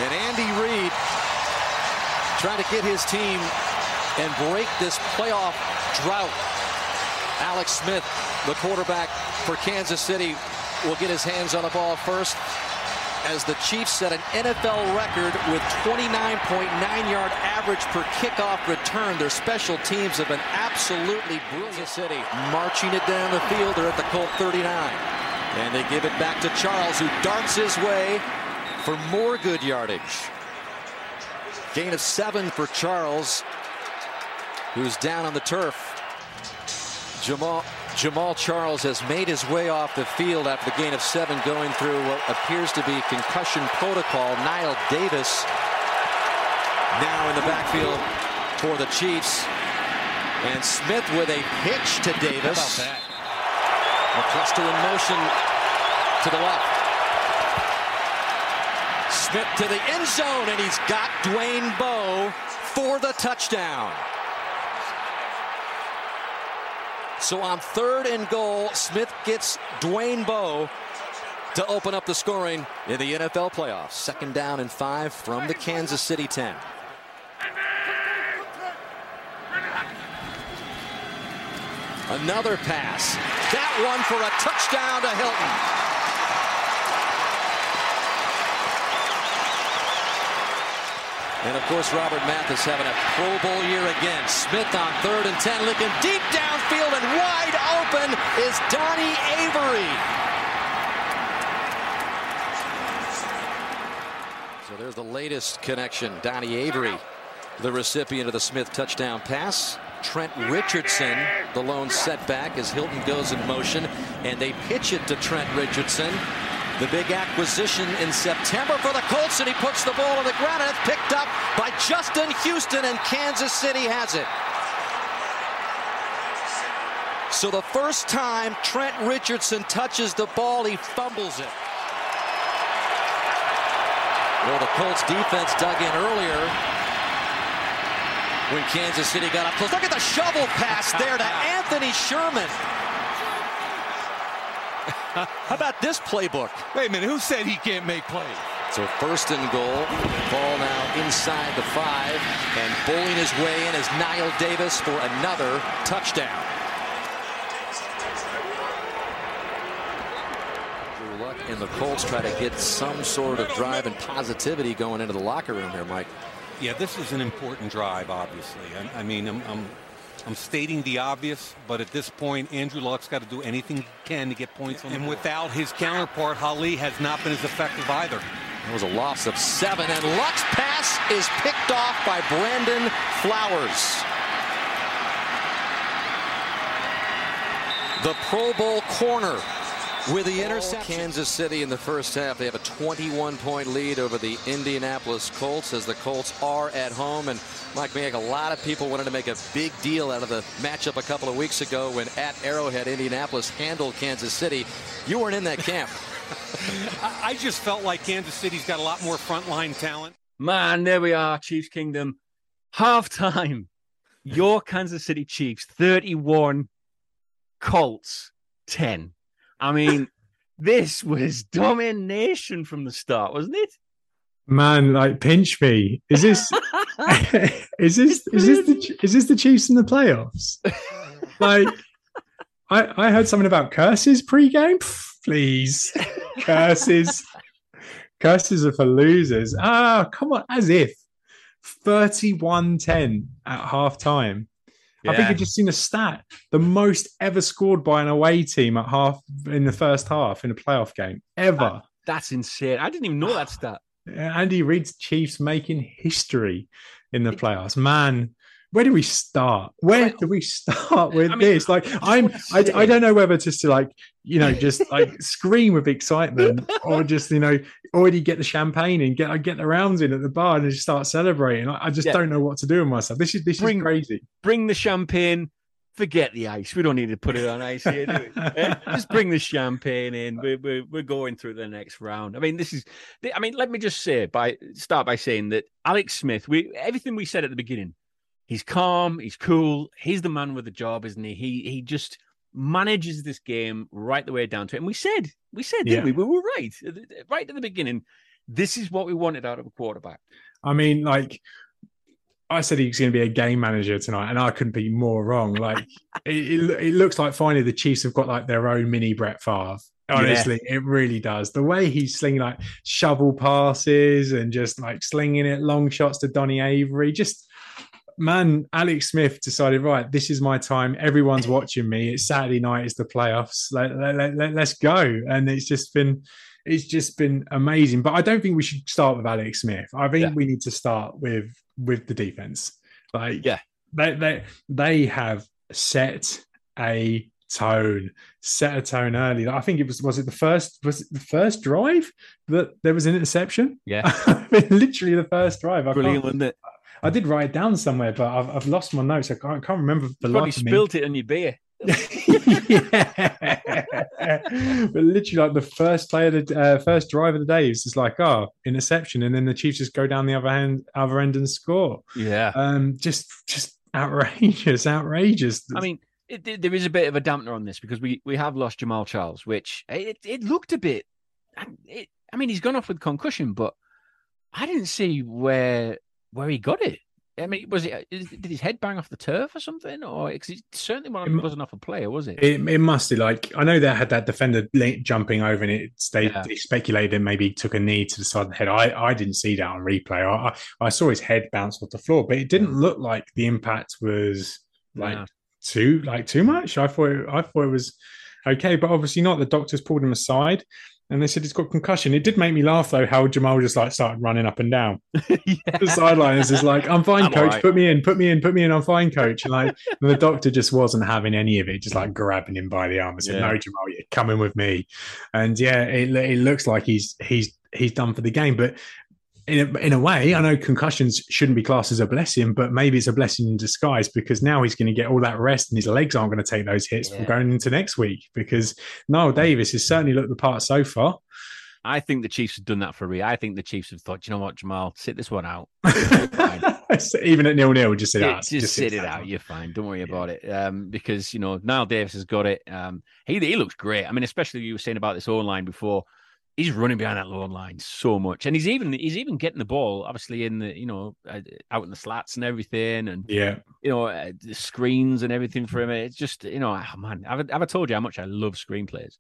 And Andy Reid trying to get his team and break this playoff drought. Alex Smith, the quarterback for Kansas City, will get his hands on the ball first as the Chiefs set an N F L record with twenty-nine point nine yard average per kickoff return. Their special teams have been absolutely brilliant. Kansas City marching it down the field. They're at the Colt thirty-nine. And they give it back to Charles, who darts his way for more good yardage. Gain of seven for Charles, who's down on the turf. Jamal, Jamal Charles has made his way off the field after the gain of seven, going through what appears to be concussion protocol. Knile Davis now in the backfield for the Chiefs. And Smith with a pitch to Davis. McCluster in motion to the left. Smith to the end zone, and he's got Dwayne Bowe for the touchdown. So on third and goal, Smith gets Dwayne Bowe to open up the scoring in the N F L playoffs. Second down and five from the Kansas City ten. Another pass. That one for a touchdown to Hilton. And, of course, Robert Mathis having a Pro Bowl year again. Smith on third and ten, looking deep downfield, and wide open is Donny Avery. So there's the latest connection. Donny Avery, the recipient of the Smith touchdown pass. Trent Richardson, the lone setback as Hilton goes in motion, and they pitch it to Trent Richardson, the big acquisition in September for the Colts, and he puts the ball on the ground, and it's picked up by Justin Houston, and Kansas City has it. So the first time Trent Richardson touches the ball, he fumbles it. Well, the Colts defense dug in earlier when Kansas City got up close. Look at the shovel pass there to Anthony Sherman. How about this playbook? Wait a minute, who said he can't make plays? So first and goal, ball now inside the five, and bowling his way in is Knile Davis for another touchdown. Drew Luck and the Colts try to get some sort of drive and positivity going into the locker room here, Mike. Yeah, this is an important drive, obviously. I, I mean, I'm, I'm, I'm stating the obvious, but at this point, Andrew Luck's got to do anything he can to get points on the board. And without his counterpart, Hali has not been as effective either. It was a loss of seven, and Luck's pass is picked off by Brandon Flowers. The Pro Bowl corner with the interception. Kansas City in the first half, they have a twenty-one point lead over the Indianapolis Colts, as the Colts are at home. And Mike Mayock, a lot of people wanted to make a big deal out of the matchup a couple of weeks ago when at Arrowhead, Indianapolis handled Kansas City. You weren't in that camp. I just felt like Kansas City's got a lot more frontline talent. Man, there we are, Chiefs Kingdom. Halftime. Your Kansas City Chiefs, thirty-one, Colts, ten. I mean, this was domination from the start, wasn't it? Man, like, pinch me. Is this is this is this the is this the Chiefs in the playoffs? Like, I I heard something about curses pre-game. Please, curses, curses are for losers. Ah, come on, as if thirty-one ten at halftime. Yeah. I think I've just seen a stat, the most ever scored by an away team at half in the first half in a playoff game ever. That, that's insane. I didn't even know that stat. Andy Reid's Chiefs making history in the playoffs. Man, where do we start? Where well, do we start with I mean, this? Like, I'm, I, I don't know whether just to, like, you know, just like scream with excitement, or just, you know, already get the champagne and get get the rounds in at the bar and just start celebrating. I, I just yeah. don't know what to do with myself. This is this bring, is crazy. Bring the champagne. Forget the ice. We don't need to put it on ice here, do we? Just bring the champagne in. We're, we're we're going through the next round. I mean, this is. I mean, let me just say by start by saying that Alex Smith. We everything we said at the beginning. He's calm. He's cool. He's the man with the job, isn't he? He he just manages this game right the way down to it. And we said, we said, didn't yeah. we? We were right, right at the beginning. This is what we wanted out of a quarterback. I mean, like I said, he's going to be a game manager tonight, and I couldn't be more wrong. Like it, it, it looks like finally the Chiefs have got like their own mini Brett Favre. Honestly, yeah. It really does. The way he's slinging like shovel passes and just like slinging it long shots to Donny Avery, just. Man, Alex Smith decided, right, this is my time. Everyone's watching me. It's Saturday night. It's the playoffs. Let, let, let, let's go. And it's just been it's just been amazing. But I don't think we should start with Alex Smith. I think yeah. we need to start with with the defense. Like, yeah, they, they, they have set a tone, set a tone early. Like, I think it was, was it the first, was it the first drive that there was an interception? Yeah. I mean, literally the first drive. I Brilliant, wasn't it? I did write it down somewhere, but I've, I've lost my notes. I can't, can't remember the last. Probably spilled it on your beer. Yeah. But literally, like the first play of the uh, first drive of the day is just like, oh, interception, and then the Chiefs just go down the other hand, other end, and score. Yeah, um, just just outrageous, outrageous. I mean, it, there is a bit of a dampener on this because we we have lost Jamal Charles, which it it looked a bit. It, I mean, he's gone off with concussion, but I didn't see where. Where he got it. I mean, was it? Did his head bang off the turf or something? Or because it certainly wasn't off a player, was it? It, it must be like I know they had that defender jumping over, and it they, yeah. they speculated that maybe he took a knee to the side of the head. I, I didn't see that on replay. I, I I saw his head bounce off the floor, but it didn't look like the impact was like no. too like too much. I thought it, I thought it was okay, but obviously not. The doctors pulled him aside. And they said he's got concussion. It did make me laugh though how Jamal just like started running up and down yeah. the sidelines. Is like, I'm fine, I'm coach. Right. Put me in. Put me in. Put me in. I'm fine, coach. And like and the doctor just wasn't having any of it. Just like grabbing him by the arm and said, yeah. "No, Jamal, you're coming with me." And yeah, it, it looks like he's he's he's done for the game. But in a, in a way, I know concussions shouldn't be classed as a blessing, but maybe it's a blessing in disguise because now he's going to get all that rest and his legs aren't going to take those hits yeah. from going into next week because Knile Davis has certainly looked the part so far. I think the Chiefs have done that for real. I think the Chiefs have thought, do you know what, Jamal, sit this one out. Even at nil-nil, just sit it out. Just, just sit, sit it out. One. You're fine. Don't worry yeah. about it. Um, because, you know, Knile Davis has got it. Um, he, he looks great. I mean, especially you were saying about this O-line before. He's running behind that low line so much, and he's even he's even getting the ball, obviously in the you know uh, out in the slats and everything, and yeah, you know uh, the screens and everything for him. It's just you know, oh, man, have, have I told you how much I love screenplays?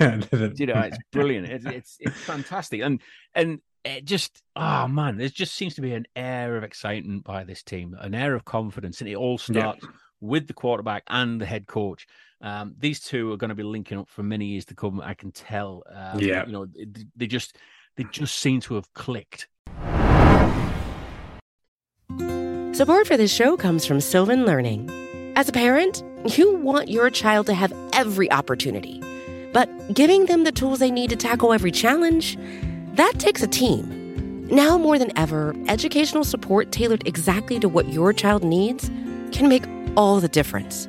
You know, it's brilliant. It's, it's it's fantastic, and and it just oh man, there just seems to be an air of excitement by this team, an air of confidence, and it all starts yeah. with the quarterback and the head coach. Um, these two are going to be linking up for many years to come. I can tell. Um, yeah. You know, they just they just seem to have clicked. Support for this show comes from Sylvan Learning. As a parent, you want your child to have every opportunity, but giving them the tools they need to tackle every challenge, that takes a team. Now more than ever, educational support tailored exactly to what your child needs can make all the difference.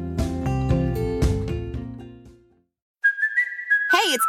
It's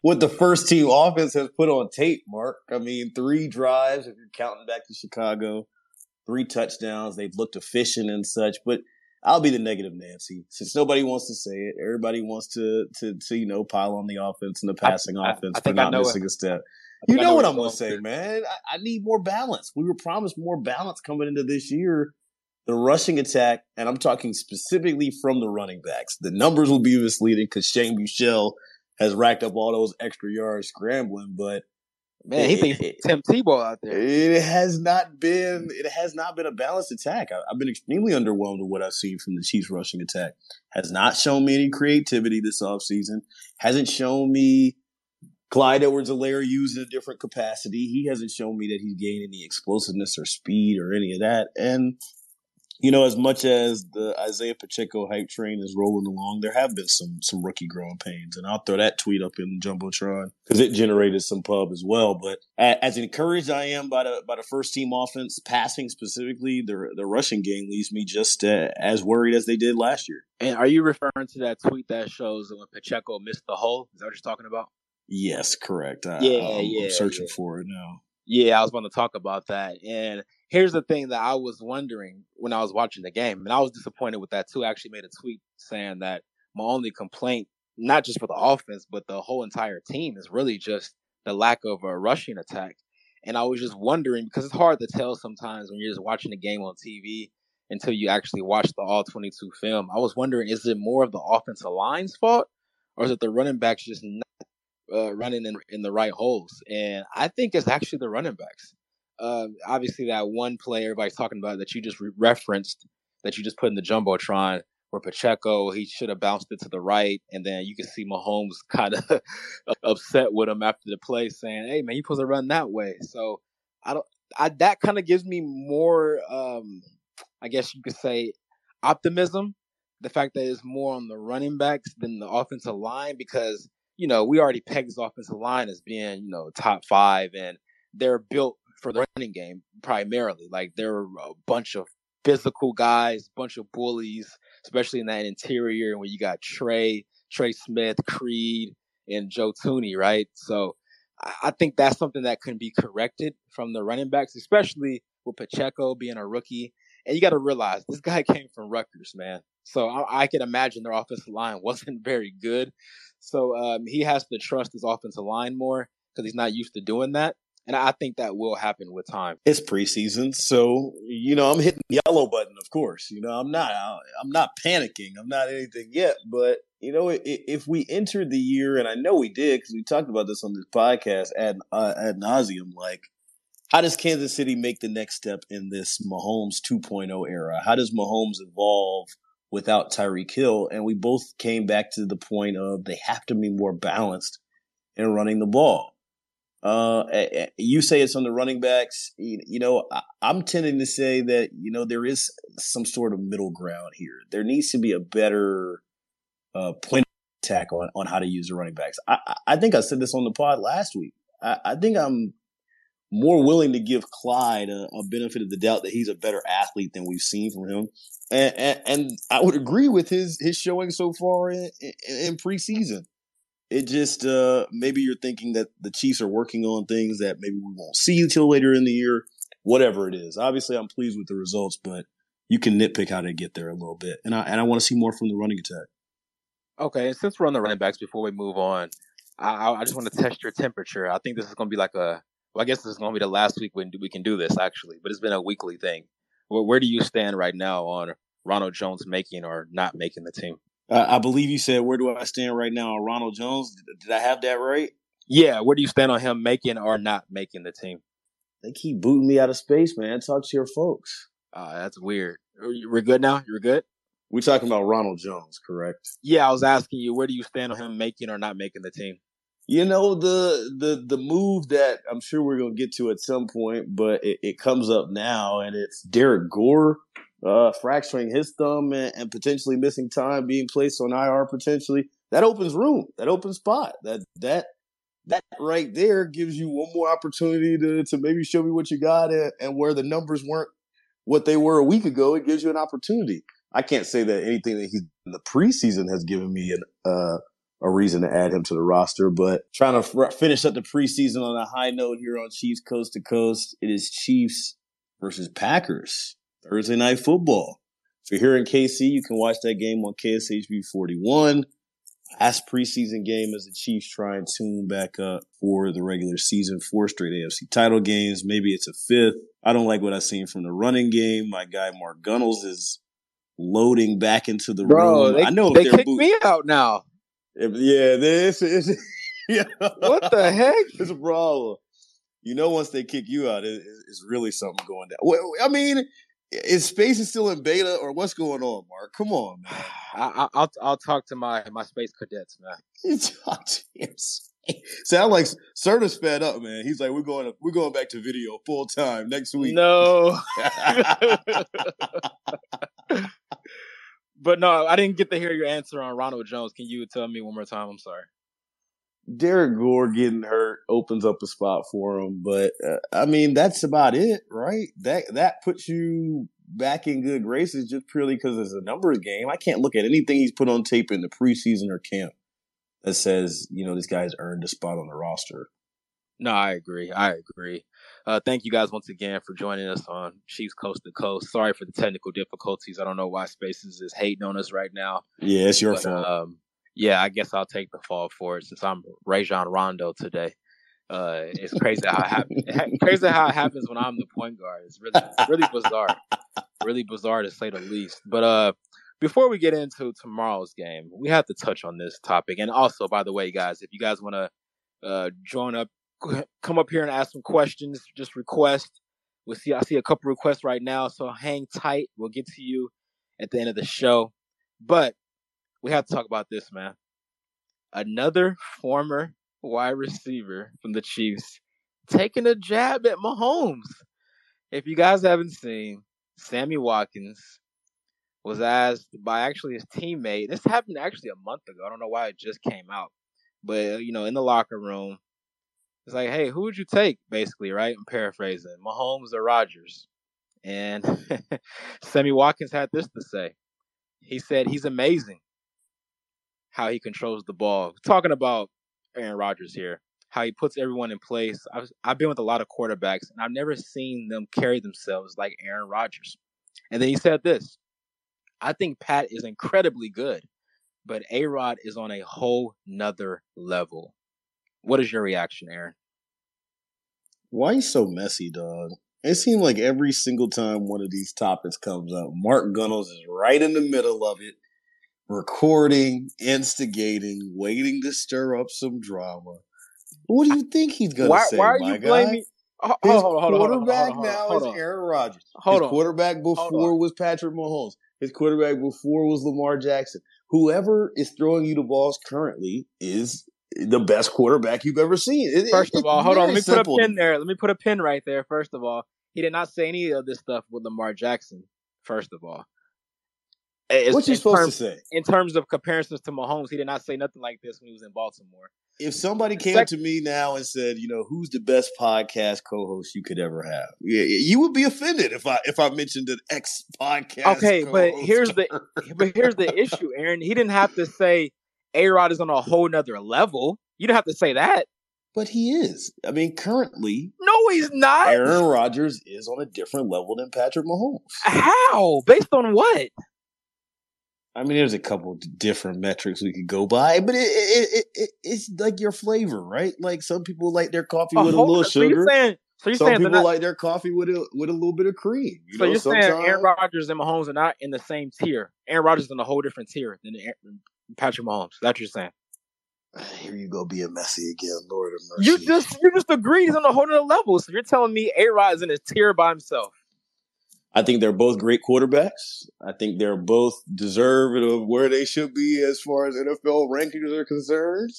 What the first team offense has put on tape, Mark. I mean, three drives, if you're counting back to Chicago, three touchdowns. They've looked efficient and such. But I'll be the negative Nancy. Since nobody wants to say it, everybody wants to, to, to you know, pile on the offense and the passing I, offense I, I for not missing it. a step. You know, know what I'm going to say, man. I, I need more balance. We were promised more balance coming into this year. The rushing attack, and I'm talking specifically from the running backs. The numbers will be misleading because Shane Buechele has racked up all those extra yards scrambling, but man, he thinks Tim Tebow out there. It has not been, it has not been a balanced attack. I, I've been extremely underwhelmed with what I've seen from the Chiefs rushing attack. Has not shown me any creativity this offseason. Hasn't shown me Clyde Edwards-Helaire used in a different capacity. He hasn't shown me that he's gained any explosiveness or speed or any of that. And you know, as much as the Isaiah Pacheco hype train is rolling along, there have been some some rookie growing pains. And I'll throw that tweet up in Jumbotron because it generated some pub as well. But as encouraged I am by the by the first team offense, passing specifically, the, the rushing game leaves me just uh, as worried as they did last year. And are you referring to that tweet that shows when Pacheco missed the hole? Is that what you're talking about? Yes, correct. I, yeah, I'm, yeah, I'm searching yeah. for it now. Yeah, I was going to talk about that. And here's the thing that I was wondering when I was watching the game, and I was disappointed with that too. I actually made a tweet saying that my only complaint, not just for the offense, but the whole entire team, is really just the lack of a rushing attack. And I was just wondering, because it's hard to tell sometimes when you're just watching the game on T V until you actually watch the all twenty-two film. I was wondering, is it more of the offensive line's fault, or is it the running backs just not uh, running in, in the right holes? And I think it's actually the running backs. Uh, obviously, that one play everybody's talking about that you just re- referenced, that you just put in the Jumbotron, where Pacheco, he should have bounced it to the right. And then you can see Mahomes kind of upset with him after the play, saying, hey, man, you're supposed to run that way. So I don't. I, that kind of gives me more, um, I guess you could say, optimism. The fact that it's more on the running backs than the offensive line, because, you know, we already pegged this offensive line as being, you know, top five. And they're built for the running game primarily. Like, they're a bunch of physical guys, bunch of bullies, especially in that interior where you got Trey, Trey Smith, Creed, and Joe Tooney, right? So I think that's something that can be corrected from the running backs, especially with Pacheco being a rookie. And you got to realize this guy came from Rutgers, man. So I, I can imagine their offensive line wasn't very good. So um, he has to trust his offensive line more because he's not used to doing that. And I think that will happen with time. It's preseason, so, you know, I'm hitting the yellow button, of course. You know, I'm not I'm not panicking. I'm not anything yet. But, you know, if we entered the year, and I know we did because we talked about this on this podcast ad, uh, ad nauseum, like, how does Kansas City make the next step in this Mahomes two point oh era? How does Mahomes evolve without Tyreek Hill? And we both came back to the point of they have to be more balanced in running the ball. Uh, you say it's on the running backs. You know, I'm tending to say that, you know, there is some sort of middle ground here. There needs to be a better uh, point of attack on, on how to use the running backs. I, I think I said this on the pod last week. I, I think I'm more willing to give Clyde a, a benefit of the doubt that he's a better athlete than we've seen from him. And, and, and I would agree with his, his showing so far in, in, in preseason. It just uh, maybe you're thinking that the Chiefs are working on things that maybe we won't see until later in the year, whatever it is. Obviously, I'm pleased with the results, but you can nitpick how to get there a little bit. And I and I want to see more from the running attack. Okay, and since we're on the running backs, before we move on, I, I just want to test your temperature. I think this is going to be like a – well, I guess this is going to be the last week when we can do this, actually. But it's been a weekly thing. Where, where do you stand right now on Ronald Jones making or not making the team? I believe you said, where do I stand right now on Ronald Jones? Did I have that right? Yeah, where do you stand on him making or not making the team? They keep booting me out of space, man. Talk to your folks. Uh, that's weird. We're good now? You're good? We're talking about Ronald Jones, correct? Yeah, I was asking you, where do you stand on him making or not making the team? You know, the the the move that I'm sure we're going to get to at some point, but it, it comes up now, and it's Derek Gore. Uh, fracturing his thumb and, and potentially missing time, being placed on I R potentially, that opens room, that opens spot. That that that right there gives you one more opportunity to to maybe show me what you got, and, and where the numbers weren't what they were a week ago, it gives you an opportunity. I can't say that anything that he's in the preseason has given me an, uh, a reason to add him to the roster, but trying to fr- finish up the preseason on a high note here on Chiefs Coast to Coast, it is Chiefs versus Packers. Thursday Night Football. If you're here in K C, you can watch that game on K S H B forty-one. Last preseason game as the Chiefs try and tune back up for the regular season. Four straight A F C title games. Maybe it's a fifth. I don't like what I've seen from the running game. My guy Mark Gunnels is loading back into the Bro, room. They, I know they kicked boot- me out now. If, yeah, this is. Yeah. What the heck? It's a brawl. You know, once they kick you out, it, it's really something going down. Well, I mean. Is Space is still in beta, or what's going on, Mark? Come on, man. I, I'll I'll talk to my, my space cadets, man. You talk to him. Sound like Serta's fed up, man. He's like, we're going to, we're going back to video full time next week. No, but no, I didn't get to hear your answer on Ronald Jones. Can you tell me one more time? I'm sorry. Derek Gore getting hurt opens up a spot for him, but uh, I mean that's about it, right? That that puts you back in good graces just purely because it's a numbers game. I can't look at anything he's put on tape in the preseason or camp that says, you know, this guy's earned a spot on the roster. No, I agree. I agree. Uh, thank you guys once again for joining us on Chiefs Coast to Coast. Sorry for the technical difficulties. I don't know why Spaces is hating on us right now. Yeah, it's your but, fault. Um, Yeah, I guess I'll take the fall for it since I'm Rajon Rondo today. Uh, it's crazy how it happens. Crazy how it happens when I'm the point guard. It's really, it's really bizarre, really bizarre to say the least. But uh, before we get into tomorrow's game, we have to touch on this topic. And also, by the way, guys, if you guys want to uh, join up, come up here and ask some questions, just request. We'll see. I see a couple requests right now, so hang tight. We'll get to you at the end of the show. But we have to talk about this, man. Another former wide receiver from the Chiefs taking a jab at Mahomes. If you guys haven't seen, Sammy Watkins was asked by actually his teammate. This happened actually a month ago. I don't know why it just came out. But, you know, in the locker room, it's like, hey, who would you take, basically, right? I'm paraphrasing. Mahomes or Rodgers? And Sammy Watkins had this to say. He said he's amazing how he controls the ball. Talking about Aaron Rodgers here, how he puts everyone in place. I've, I've been with a lot of quarterbacks, and I've never seen them carry themselves like Aaron Rodgers. And then he said this, I think Pat is incredibly good, but A-Rod is on a whole nother level. What is your reaction, Aaron? Why you so messy, dog? It seemed like every single time one of these topics comes up, Mark Gunnels is right in the middle of it, recording, instigating, waiting to stir up some drama. What do you think he's going to say, why are my you guy? Blaming... His hold on, quarterback hold on, hold on, hold on, now hold on. is Aaron Rodgers. Hold His on. quarterback before was Patrick Mahomes. His quarterback before was Lamar Jackson. Whoever is throwing you the balls currently is the best quarterback you've ever seen. It, first it, of all, hold on. Let me simple. put a pin there. Let me put a pin right there. First of all, he did not say any of this stuff with Lamar Jackson. First of all, it's, what you supposed terms, to say in terms of comparisons to Mahomes? He did not say nothing like this when he was in Baltimore. If somebody came Second, to me now and said, you know, who's the best podcast co-host you could ever have, yeah, you would be offended if I if I mentioned an ex podcast. Okay, co-host. but here's the but here's the issue, Aaron. He didn't have to say A-Rod is on a whole nother level. You don't have to say that. But he is. I mean, currently. No, he's not. Aaron Rodgers is on a different level than Patrick Mahomes. How? Based on what? I mean, there's a couple of different metrics we could go by, but it, it, it, it it's like your flavor, right? Like some people like their coffee a with whole, a little so sugar. You're saying, so you're some saying people not, like their coffee with a with a little bit of cream. You so know, you're sometimes. saying Aaron Rodgers and Mahomes are not in the same tier. Aaron Rodgers is in a whole different tier than Aaron, Patrick Mahomes. That's what you're saying. Here you go being messy again, Lord of mercy. You just you just agreed he's on a whole nother level. So you're telling me A-Rod is in a tier by himself. I think they're both great quarterbacks. I think they're both deserving of where they should be as far as N F L rankings are concerned.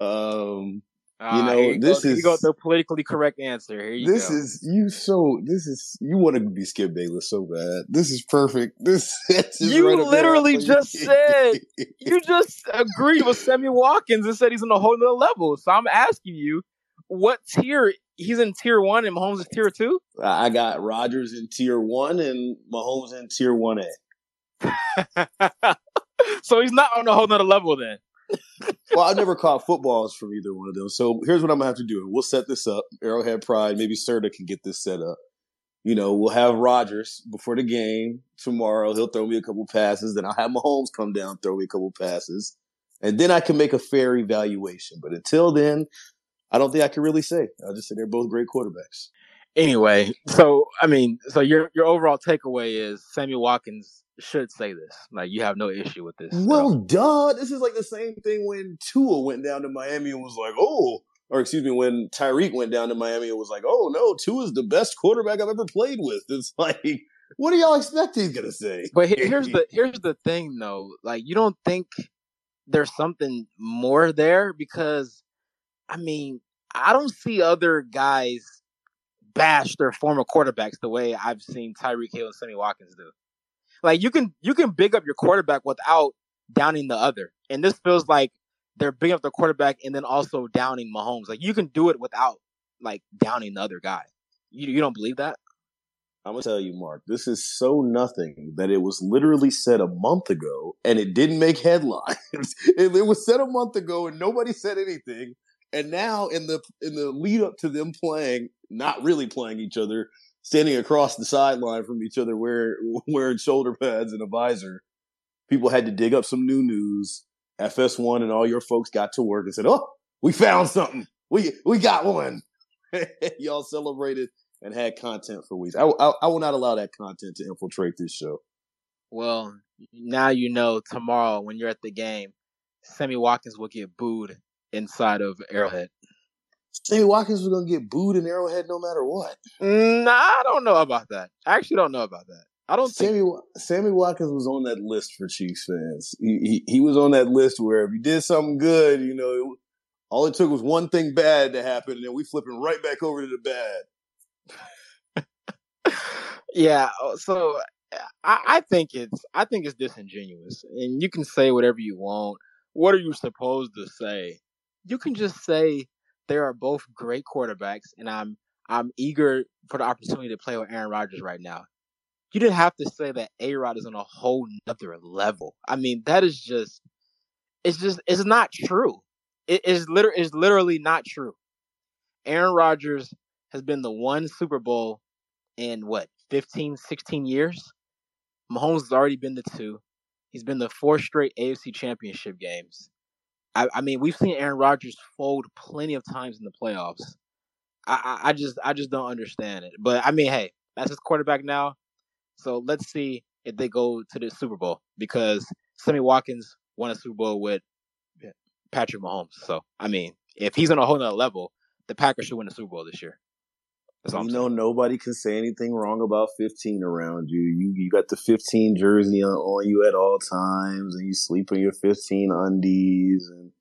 Um, ah, you know, you this go. is you got the politically correct answer. Here you this go. is you so this is you want to be Skip Bayless so bad. This is perfect. This, this is you right literally just said you just agreed with Sammy Watkins and said he's on a whole nother level. So I'm asking you, what tier? He's in tier one and Mahomes is tier two? I got Rodgers in tier one and Mahomes in tier one A. So he's not on a whole nother level then. Well, I've never caught footballs from either one of them. So here's what I'm going to have to do. We'll set this up. Arrowhead Pride, maybe Serta can get this set up. You know, we'll have Rodgers before the game tomorrow. He'll throw me a couple passes. Then I'll have Mahomes come down, throw me a couple passes. And then I can make a fair evaluation. But until then, I don't think I can really say. I'll just say they're both great quarterbacks. Anyway, so, I mean, so your your overall takeaway is Sammy Watkins should say this. Like, you have no issue with this. Well, duh. This is like the same thing when Tua went down to Miami and was like, oh, or excuse me, when Tyreek went down to Miami and was like, oh, no, Tua's the best quarterback I've ever played with. It's like, what do y'all expect he's going to say? But here's the here's the thing, though. Like, you don't think there's something more there? Because, I mean, I don't see other guys bash their former quarterbacks the way I've seen Tyreek Hill and Sammy Watkins do. Like, you can you can big up your quarterback without downing the other. And this feels like they're bigging up the quarterback and then also downing Mahomes. Like, you can do it without, like, downing the other guy. You you don't believe that? I'm going to tell you, Mark, this is so nothing that it was literally said a month ago and it didn't make headlines. It, it was said a month ago and nobody said anything. And now in the in the lead up to them playing, not really playing each other, standing across the sideline from each other wearing, wearing shoulder pads and a visor, people had to dig up some new news. F S one and all your folks got to work and said, oh, we found something. we we got one. Y'all celebrated and had content for weeks. I, I, I will not allow that content to infiltrate this show. Well, now you know tomorrow when you're at the game, Sammy Watkins will get booed inside of Arrowhead. Sammy Watkins was going to get booed in Arrowhead no matter what. Nah, I don't know about that. I actually don't know about that. I don't Sammy, think Sammy Watkins was on that list for Chiefs fans. He, he he was on that list where if you did something good, you know, it, all it took was one thing bad to happen, and then we flipping right back over to the bad. Yeah, so I, I think it's I think it's disingenuous, and you can say whatever you want. What are you supposed to say? You can just say there are both great quarterbacks, and I'm I'm eager for the opportunity to play with Aaron Rodgers right now. You didn't have to say that A-Rod is on a whole nother level. I mean, that is just, it's just, it's not true. It is liter- it's literally not true. Aaron Rodgers has been the one Super Bowl in what, fifteen, sixteen years? Mahomes has already been the two. He's been the four straight A F C championship games. I, I mean, we've seen Aaron Rodgers fold plenty of times in the playoffs. I, I, I just, I just don't understand it. But I mean, hey, that's his quarterback now. So let's see if they go to the Super Bowl, because Sammy Watkins won a Super Bowl with Patrick Mahomes. So, I mean, if he's on a whole nother level, the Packers should win the Super Bowl this year. That's all you I'm know, saying. Nobody can say anything wrong about fifteen around you. You you got the fifteen jersey on, on you at all times, and you sleep in your fifteen undies. And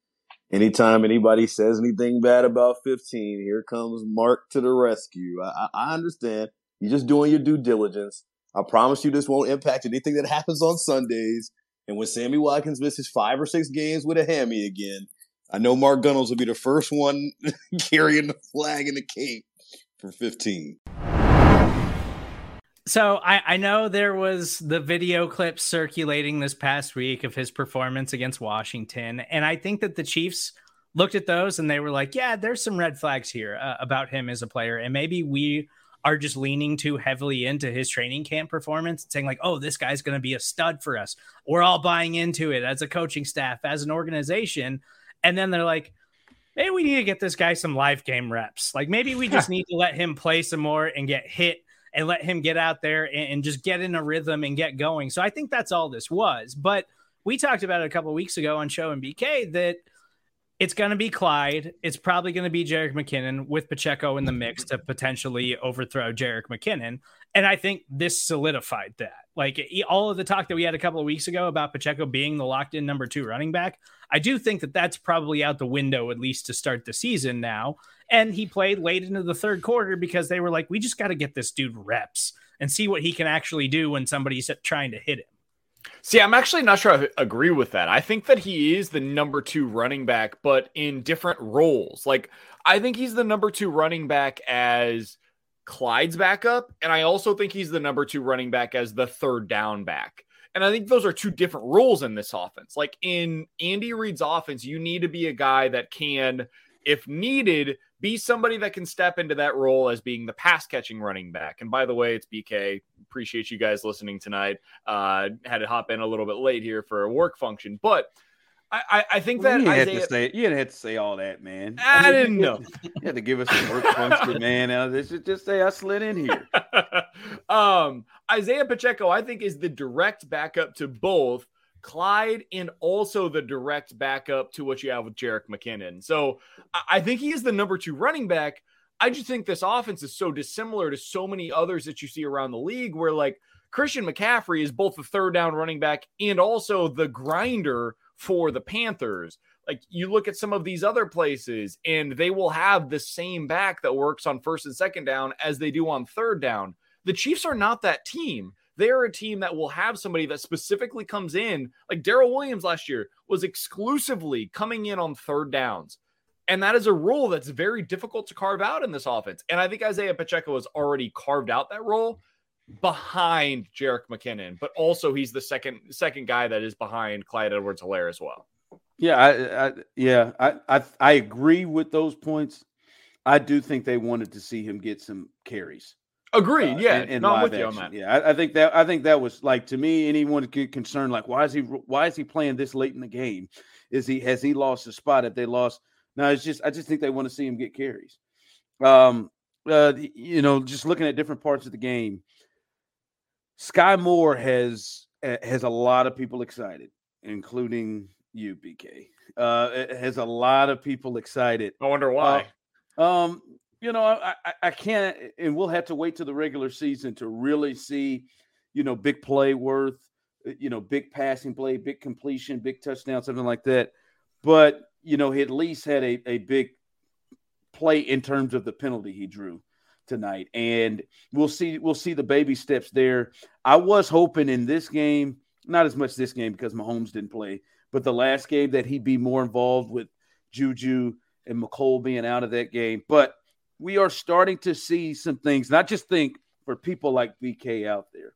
anytime anybody says anything bad about fifteen, here comes Mark to the rescue. I, I understand. You're just doing your due diligence. I promise you this won't impact anything that happens on Sundays. And when Sammy Watkins misses five or six games with a hammy again, I know Mark Gunnels will be the first one carrying the flag and the cape for fifteen. So I, I know there was the video clip circulating this past week of his performance against Washington. And I think that the Chiefs looked at those and they were like, yeah, there's some red flags here uh, about him as a player. And maybe we are just leaning too heavily into his training camp performance and saying like, oh, this guy's going to be a stud for us. We're all buying into it as a coaching staff, as an organization. And then they're like, hey, we need to get this guy some live game reps. Like maybe we just need to let him play some more and get hit and let him get out there and, and just get in a rhythm and get going. So I think that's all this was, but we talked about it a couple of weeks ago on Show and B K that it's going to be Clyde. It's probably going to be Jerick McKinnon with Pacheco in the mix to potentially overthrow Jerick McKinnon. And I think this solidified that. Like all of the talk that we had a couple of weeks ago about Pacheco being the locked in number two running back. I do think that that's probably out the window, at least to start the season now. And he played late into the third quarter because they were like, we just got to get this dude reps and see what he can actually do when somebody's trying to hit him. See, I'm actually not sure I agree with that. I think that he is the number two running back, but in different roles. Like, I think he's the number two running back as Clyde's backup, and I also think he's the number two running back as the third down back. And I think those are two different roles in this offense. Like, in Andy Reid's offense, you need to be a guy that can, if needed, be somebody that can step into that role as being the pass-catching running back. And by the way, it's B K. Appreciate you guys listening tonight. Uh, had to hop in a little bit late here for a work function. But I, I, I think well, that you didn't, Isaiah, have to say, you didn't have to say all that, man. I, I mean, didn't you know. You had to give us a work function, man. Uh, they should just say I slid in here. um, Isaiah Pacheco, I think, is the direct backup to both Clyde and also the direct backup to what you have with Jerick McKinnon. So I think he is the number two running back. I just think this offense is so dissimilar to so many others that you see around the league where like Christian McCaffrey is both the third down running back and also the grinder for the Panthers. Like you look at some of these other places and they will have the same back that works on first and second down as they do on third down. The Chiefs are not that team. They're a team that will have somebody that specifically comes in, like Darrell Williams last year was exclusively coming in on third downs. And that is a role that's very difficult to carve out in this offense. And I think Isaiah Pacheco has already carved out that role behind Jerick McKinnon, but also he's the second second guy that is behind Clyde Edwards-Helaire as well. Yeah, I, I yeah, I, I I agree with those points. I do think they wanted to see him get some carries. Agreed. Yeah, uh, and, and no, I'm with you on that. Yeah, I, I think that I think that was like to me. Anyone could concern like why is he why is he playing this late in the game? Is he has he lost his spot? If they lost No, it's just I just think they want to see him get carries. Um, uh, you know, just looking at different parts of the game, Sky Moore has has a lot of people excited, including you, B K. Uh, it has a lot of people excited. I wonder why. Uh, um, you know, I, I, I can't, and we'll have to wait to the regular season to really see, you know, big play worth, you know, big passing play, big completion, big touchdown, something like that. But, you know, he at least had a, a big play in terms of the penalty he drew tonight. And we'll see, we'll see the baby steps there. I was hoping in this game, not as much this game because Mahomes didn't play, but the last game that he'd be more involved with Juju and McColl being out of that game. But we are starting to see some things, not just think for people like B K out there.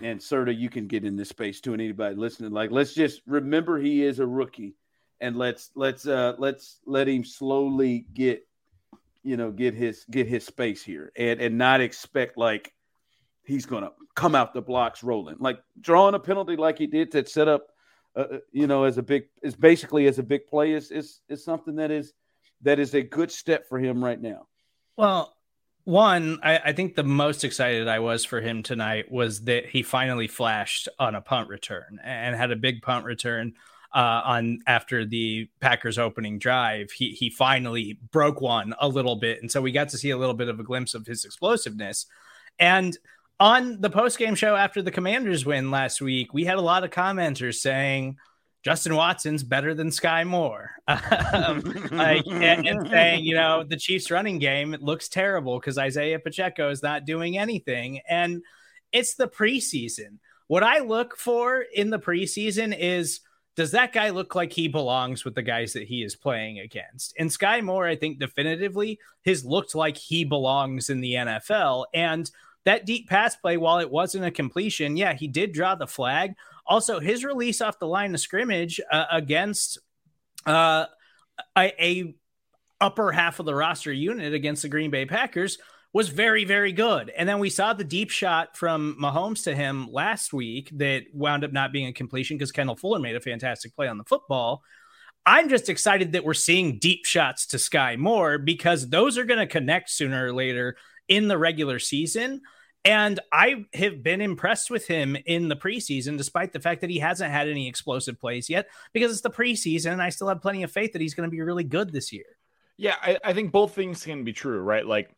And Serta, you can get in this space too, and anybody listening, like, let's just remember he is a rookie, and let's let's uh, let's let him slowly get, you know, get his get his space here, and and not expect like he's gonna come out the blocks rolling, like drawing a penalty like he did that set up. Uh, you know, as a big, is basically as a big play is, is, is something that is, that is a good step for him right now. Well, one, I, I think the most excited I was for him tonight was that he finally flashed on a punt return and had a big punt return uh, on after the Packers opening drive. He, he finally broke one a little bit. And so we got to see a little bit of a glimpse of his explosiveness. And on the post-game show after the Commanders win last week, we had a lot of commenters saying Justin Watson's better than Sky Moore. um, like, and, and saying, you know, the Chiefs running game, it looks terrible because Isaiah Pacheco is not doing anything. And it's the preseason. What I look for in the preseason is, does that guy look like he belongs with the guys that he is playing against? And Sky Moore, I think definitively, has looked like he belongs in the N F L. And that deep pass play, while it wasn't a completion, yeah, he did draw the flag. Also, his release off the line of scrimmage uh, against uh, a, a upper half of the roster unit against the Green Bay Packers was very, very good. And then we saw the deep shot from Mahomes to him last week that wound up not being a completion because Kendall Fuller made a fantastic play on the football. I'm just excited that we're seeing deep shots to Sky Moore because those are going to connect sooner or later in the regular season. And I have been impressed with him in the preseason, despite the fact that he hasn't had any explosive plays yet, because it's the preseason. And I still have plenty of faith that he's going to be really good this year. Yeah, I, I think both things can be true, right? Like,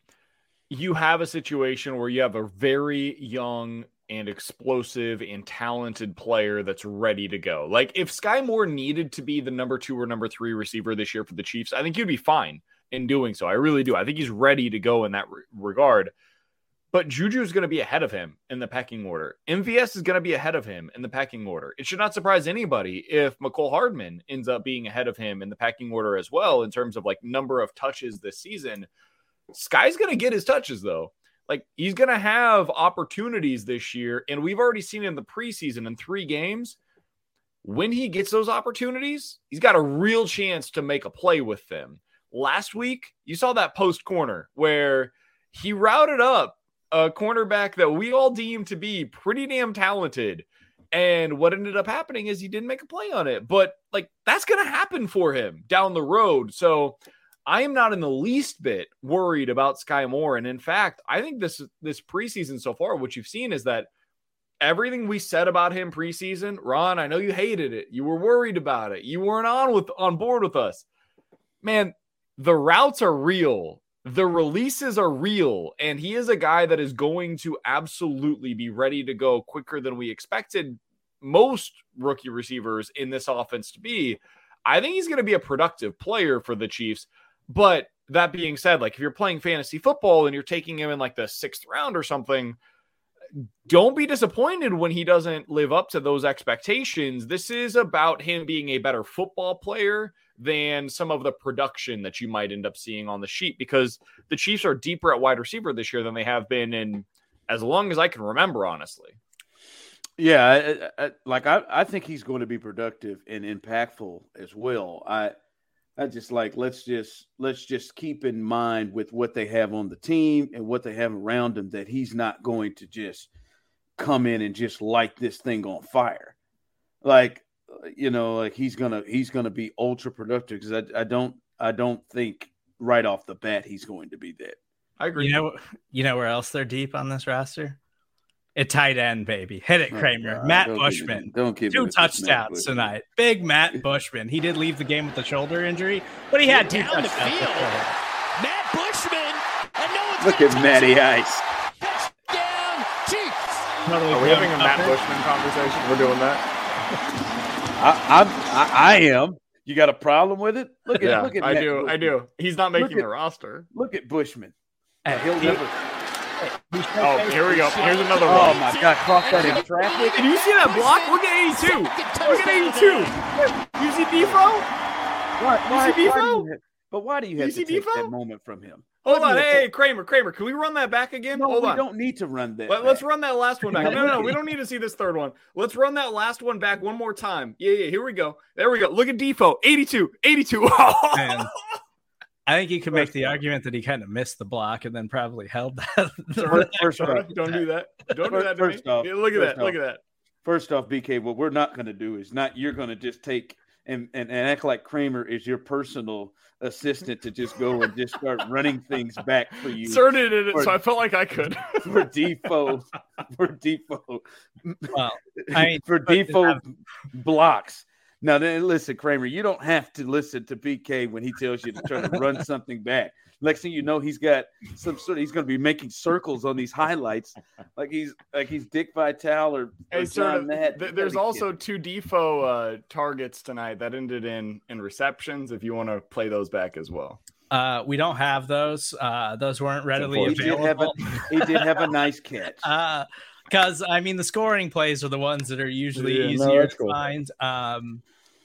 you have a situation where you have a very young and explosive and talented player that's ready to go. Like, if Sky Moore needed to be the number two or number three receiver this year for the Chiefs, I think he'd be fine in doing so. I really do. I think he's ready to go in that re- regard. But Juju is going to be ahead of him in the pecking order. M V S is going to be ahead of him in the pecking order. It should not surprise anybody if McCole Hardman ends up being ahead of him in the pecking order as well in terms of like number of touches this season. Sky's going to get his touches though. Like, he's going to have opportunities this year, and we've already seen in the preseason in three games, when he gets those opportunities, he's got a real chance to make a play with them. Last week, you saw that post corner where he routed up a cornerback that we all deemed to be pretty damn talented. And what ended up happening is he didn't make a play on it. But, like, that's going to happen for him down the road. So I am not in the least bit worried about Sky Moore. And, in fact, I think this this preseason so far, what you've seen is that everything we said about him preseason, Ron, I know you hated it. You were worried about it. You weren't on with on board with us. Man, the routes are real. The releases are real. And he is a guy that is going to absolutely be ready to go quicker than we expected most rookie receivers in this offense to be. I think he's going to be a productive player for the Chiefs. But that being said, like, if you're playing fantasy football and you're taking him in like the sixth round or something, don't be disappointed when he doesn't live up to those expectations. This is about him being a better football player than some of the production that you might end up seeing on the sheet, because the Chiefs are deeper at wide receiver this year than they have been in as long as I can remember, honestly. Yeah. I, I, like, I, I think he's going to be productive and impactful as well. I, I just like, let's just, let's just keep in mind with what they have on the team and what they have around him, that he's not going to just come in and just light this thing on fire. Like, you know, like he's going to, he's going to be ultra productive, because I, I don't, I don't think right off the bat he's going to be that. I agree. You know, you know where else they're deep on this roster? At tight end, baby. Hit it, Kramer. Oh, Matt don't Bushman. Keep, don't keep Two touchdowns tonight. Big Matt Bushman. He did leave the game with a shoulder injury, but he had two down touchdowns. The field. Matt Bushman. And no one's Look at Matty Ice. Touchdown, Chiefs. Totally Are we having a Matt Bushman conversation? We're doing that? I, I, I am. You got a problem with it? Look at yeah, look at I Matt do. Bushman. I do. He's not making at, the roster. Look at Bushman. Hey, he'll he, never. Oh, here we go. Here's another one. Oh, my God. Caught that in traffic. Did you see that block? Look at eighty-two. Look at eighty-two. You see Defoe? What? Why, you see Defoe? Why you have, but why do you have you to take Defoe? That moment from him? Hold on. Hey, that? Kramer, Kramer, can we run that back again? No, Hold we on. don't need to run that. Let, let's run that last one back. No, no, no. We don't need to see this third one. Let's run that last one back one more time. Yeah, yeah. Here we go. There we go. Look at Defoe. eighty-two. eighty-two. Oh, I think you could make the argument that he kind of missed the block and then probably held that. First, first off, don't do that. Don't do that to first me. Off, Look at that. Off, Look at that. First off, B K, what we're not going to do is not you're going to just take and, and, and act like Kramer is your personal assistant to just go and just start running things back for you. Inserted in it, so I felt like I could. For Defoe. For Defoe. Well, I mean, for Defoe blocks. Now, then, listen, Kramer, you don't have to listen to B K when he tells you to try to run something back. Next thing you know, he's got some sort of, he's going to be making circles on these highlights like he's like he's Dick Vitale or, hey, or John Matt. Th- there's also kid. two Defoe uh, targets tonight that ended in, in receptions, if you want to play those back as well. Uh, we don't have those. Uh, those weren't readily he available. Did have a, he did have a nice catch. Uh, because, I mean, the scoring plays are the ones that are usually yeah, easier no, to cool. find. Um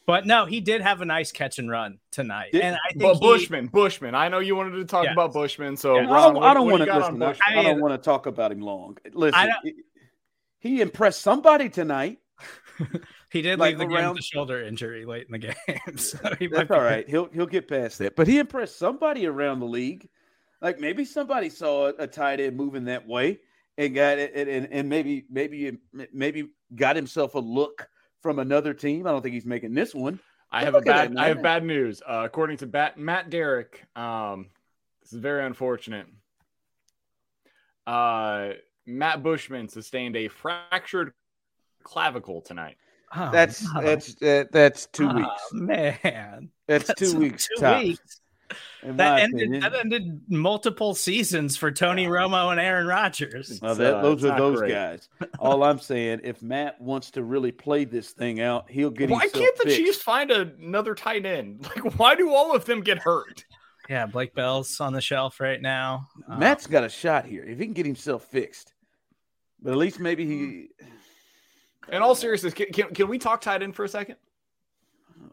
But no, he did have a nice catch and run tonight. Did, and I think but he, Bushman, Bushman. I know you wanted to talk yes. about Bushman, so yeah. Ron, I don't, don't want to. I, I don't want to talk about him long. Listen, he impressed somebody tonight. He did like leave the game with a shoulder injury late in the game, so he that's all right. Good. He'll he'll get past that. But he impressed somebody around the league. Like maybe somebody saw a, a tight end moving that way and got it, and and maybe maybe maybe got himself a look from another team. I don't think he's making this one. I have a bad, I have bad news. Uh, according to Bat, Matt Derrick, um, this is very unfortunate. Uh, Matt Bushman sustained a fractured clavicle tonight. Oh, that's no. that's uh, that's two oh, weeks. Man, that's, that's two weeks. Two tops. weeks. That ended. Opinion. That ended multiple seasons for Tony Romo and Aaron Rodgers. Well, that, uh, those are those great. guys. All I'm saying, if Matt wants to really play this thing out, he'll get. Why can't the fixed. Chiefs find another tight end? Like, why do all of them get hurt? Yeah, Blake Bell's on the shelf right now. Matt's um, got a shot here if he can get himself fixed. But at least maybe he. In all seriousness, can can, can we talk tight end for a second?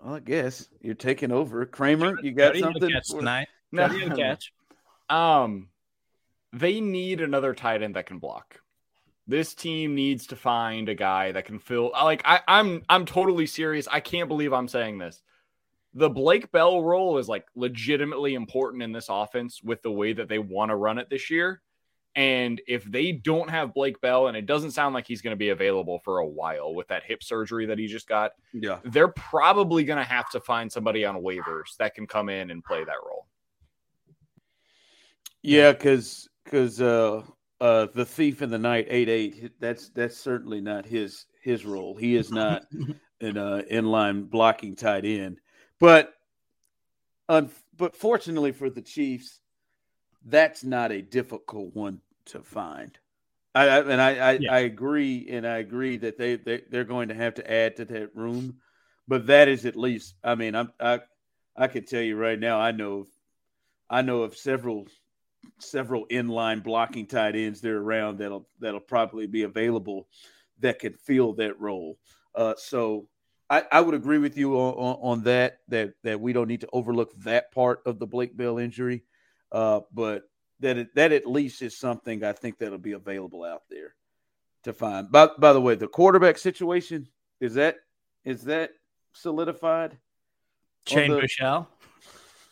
Well, I guess you're taking over, Kramer. You got something catch tonight? No catch. Um, they need another tight end that can block. This team needs to find a guy that can fill. Like I, I'm, I'm totally serious. I can't believe I'm saying this. The Blake Bell role is like legitimately important in this offense with the way that they want to run it this year. And if they don't have Blake Bell, and it doesn't sound like he's going to be available for a while with that hip surgery that he just got, yeah, they're probably going to have to find somebody on waivers that can come in and play that role. Yeah, because because uh, uh, the thief in the night, eight eight, that's that's certainly not his his role. He is not an uh, inline blocking tight end. But um, but fortunately for the Chiefs, that's not a difficult one to find. I, I and I I, yeah. I agree, and I agree that they, they they're going to have to add to that room, but that is at least. I mean, I'm, I I can tell you right now. I know, I know of several several inline blocking tight ends there around that'll that'll probably be available that can fill that role. Uh, so I, I would agree with you on, on, on that, that that we don't need to overlook that part of the Blake Bell injury. Uh, but that that at least is something I think that'll be available out there to find. By by the way, the quarterback situation is that is that solidified? Shane the... Bushell,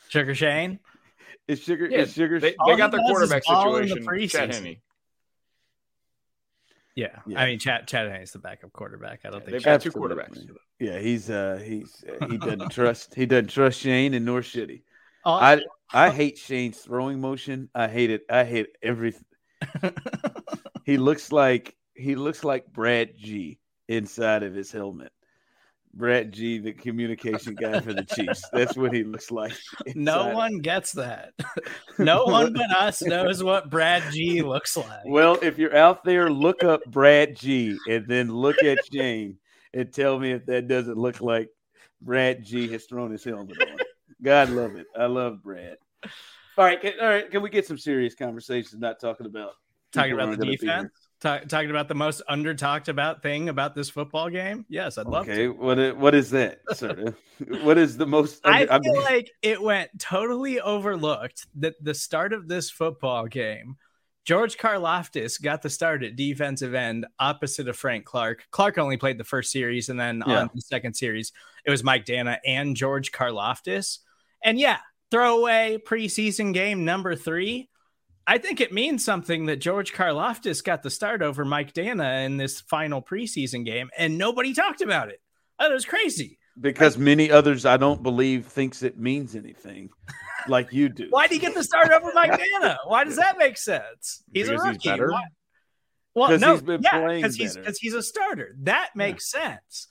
Sugar Shane, is Sugar yeah, is Sugar. They, they got their quarterback situation. The Chad Henne. Yeah. yeah, I mean Chad Chad Henne's the backup quarterback. I don't yeah, think they've got two quarterbacks. Yeah, he's uh he's uh, he doesn't trust he doesn't trust Shane and nor should he. I I hate Shane's throwing motion. I hate it. I hate everything. He looks like he looks like Brad G inside of his helmet. Brad G, the communication guy for the Chiefs. That's what he looks like. No one gets that. No one but us knows what Brad G looks like. Well, if you're out there, look up Brad G and then look at Shane and tell me if that doesn't look like Brad G has thrown his helmet on. God love it. I love Brad. All right. Can, all right. Can we get some serious conversations? Not talking about talking about the defense. Talk, talking about the most under talked about thing about this football game. Yes, I'd love okay, to. Okay, what what is that? Sir? What is the most? Under, I feel I mean... like it went totally overlooked that the start of this football game, George Karlaftis got the start at defensive end opposite of Frank Clark. Clark only played the first series, and then yeah. on the second series, it was Mike Danna and George Karlaftis. And yeah, throwaway preseason game number three. I think it means something that George Karlaftis got the start over Mike Danna in this final preseason game, and nobody talked about it. That was crazy. Because I, many others, I don't believe, thinks it means anything like you do. Why did he get the start over Mike Danna? Why does that make sense? He's because a rookie. He's well, no, because yeah, he's, he's a starter. That makes yeah. sense.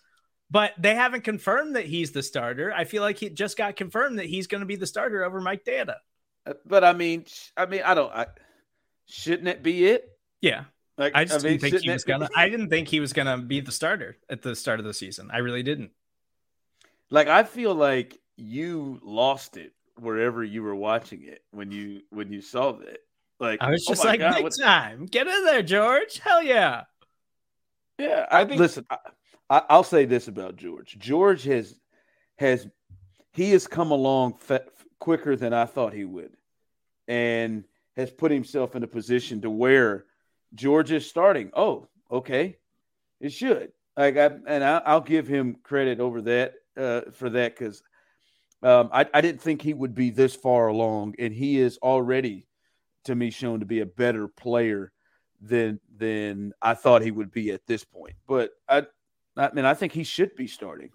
But they haven't confirmed that he's the starter. I feel like he just got confirmed that he's going to be the starter over Mike Danna. But I mean, I mean, I don't. I, shouldn't it be it? Yeah, like, I just I mean, didn't think he was gonna. I didn't think he was gonna be the starter at the start of the season. I really didn't. Like, I feel like you lost it wherever you were watching it when you when you saw that. Like, I was just oh like, God, big what... time, get in there, George. Hell yeah, yeah. I think. Listen, I, I, I'll say this about George. George has has he has come along. Fa- quicker than I thought he would, and has put himself in a position to where George is starting. Oh, okay. It should. Like I, and I, I'll give him credit over that uh, for that. Cause um, I, I didn't think he would be this far along, and he is already to me shown to be a better player than, than I thought he would be at this point. But I, I mean, I think he should be starting.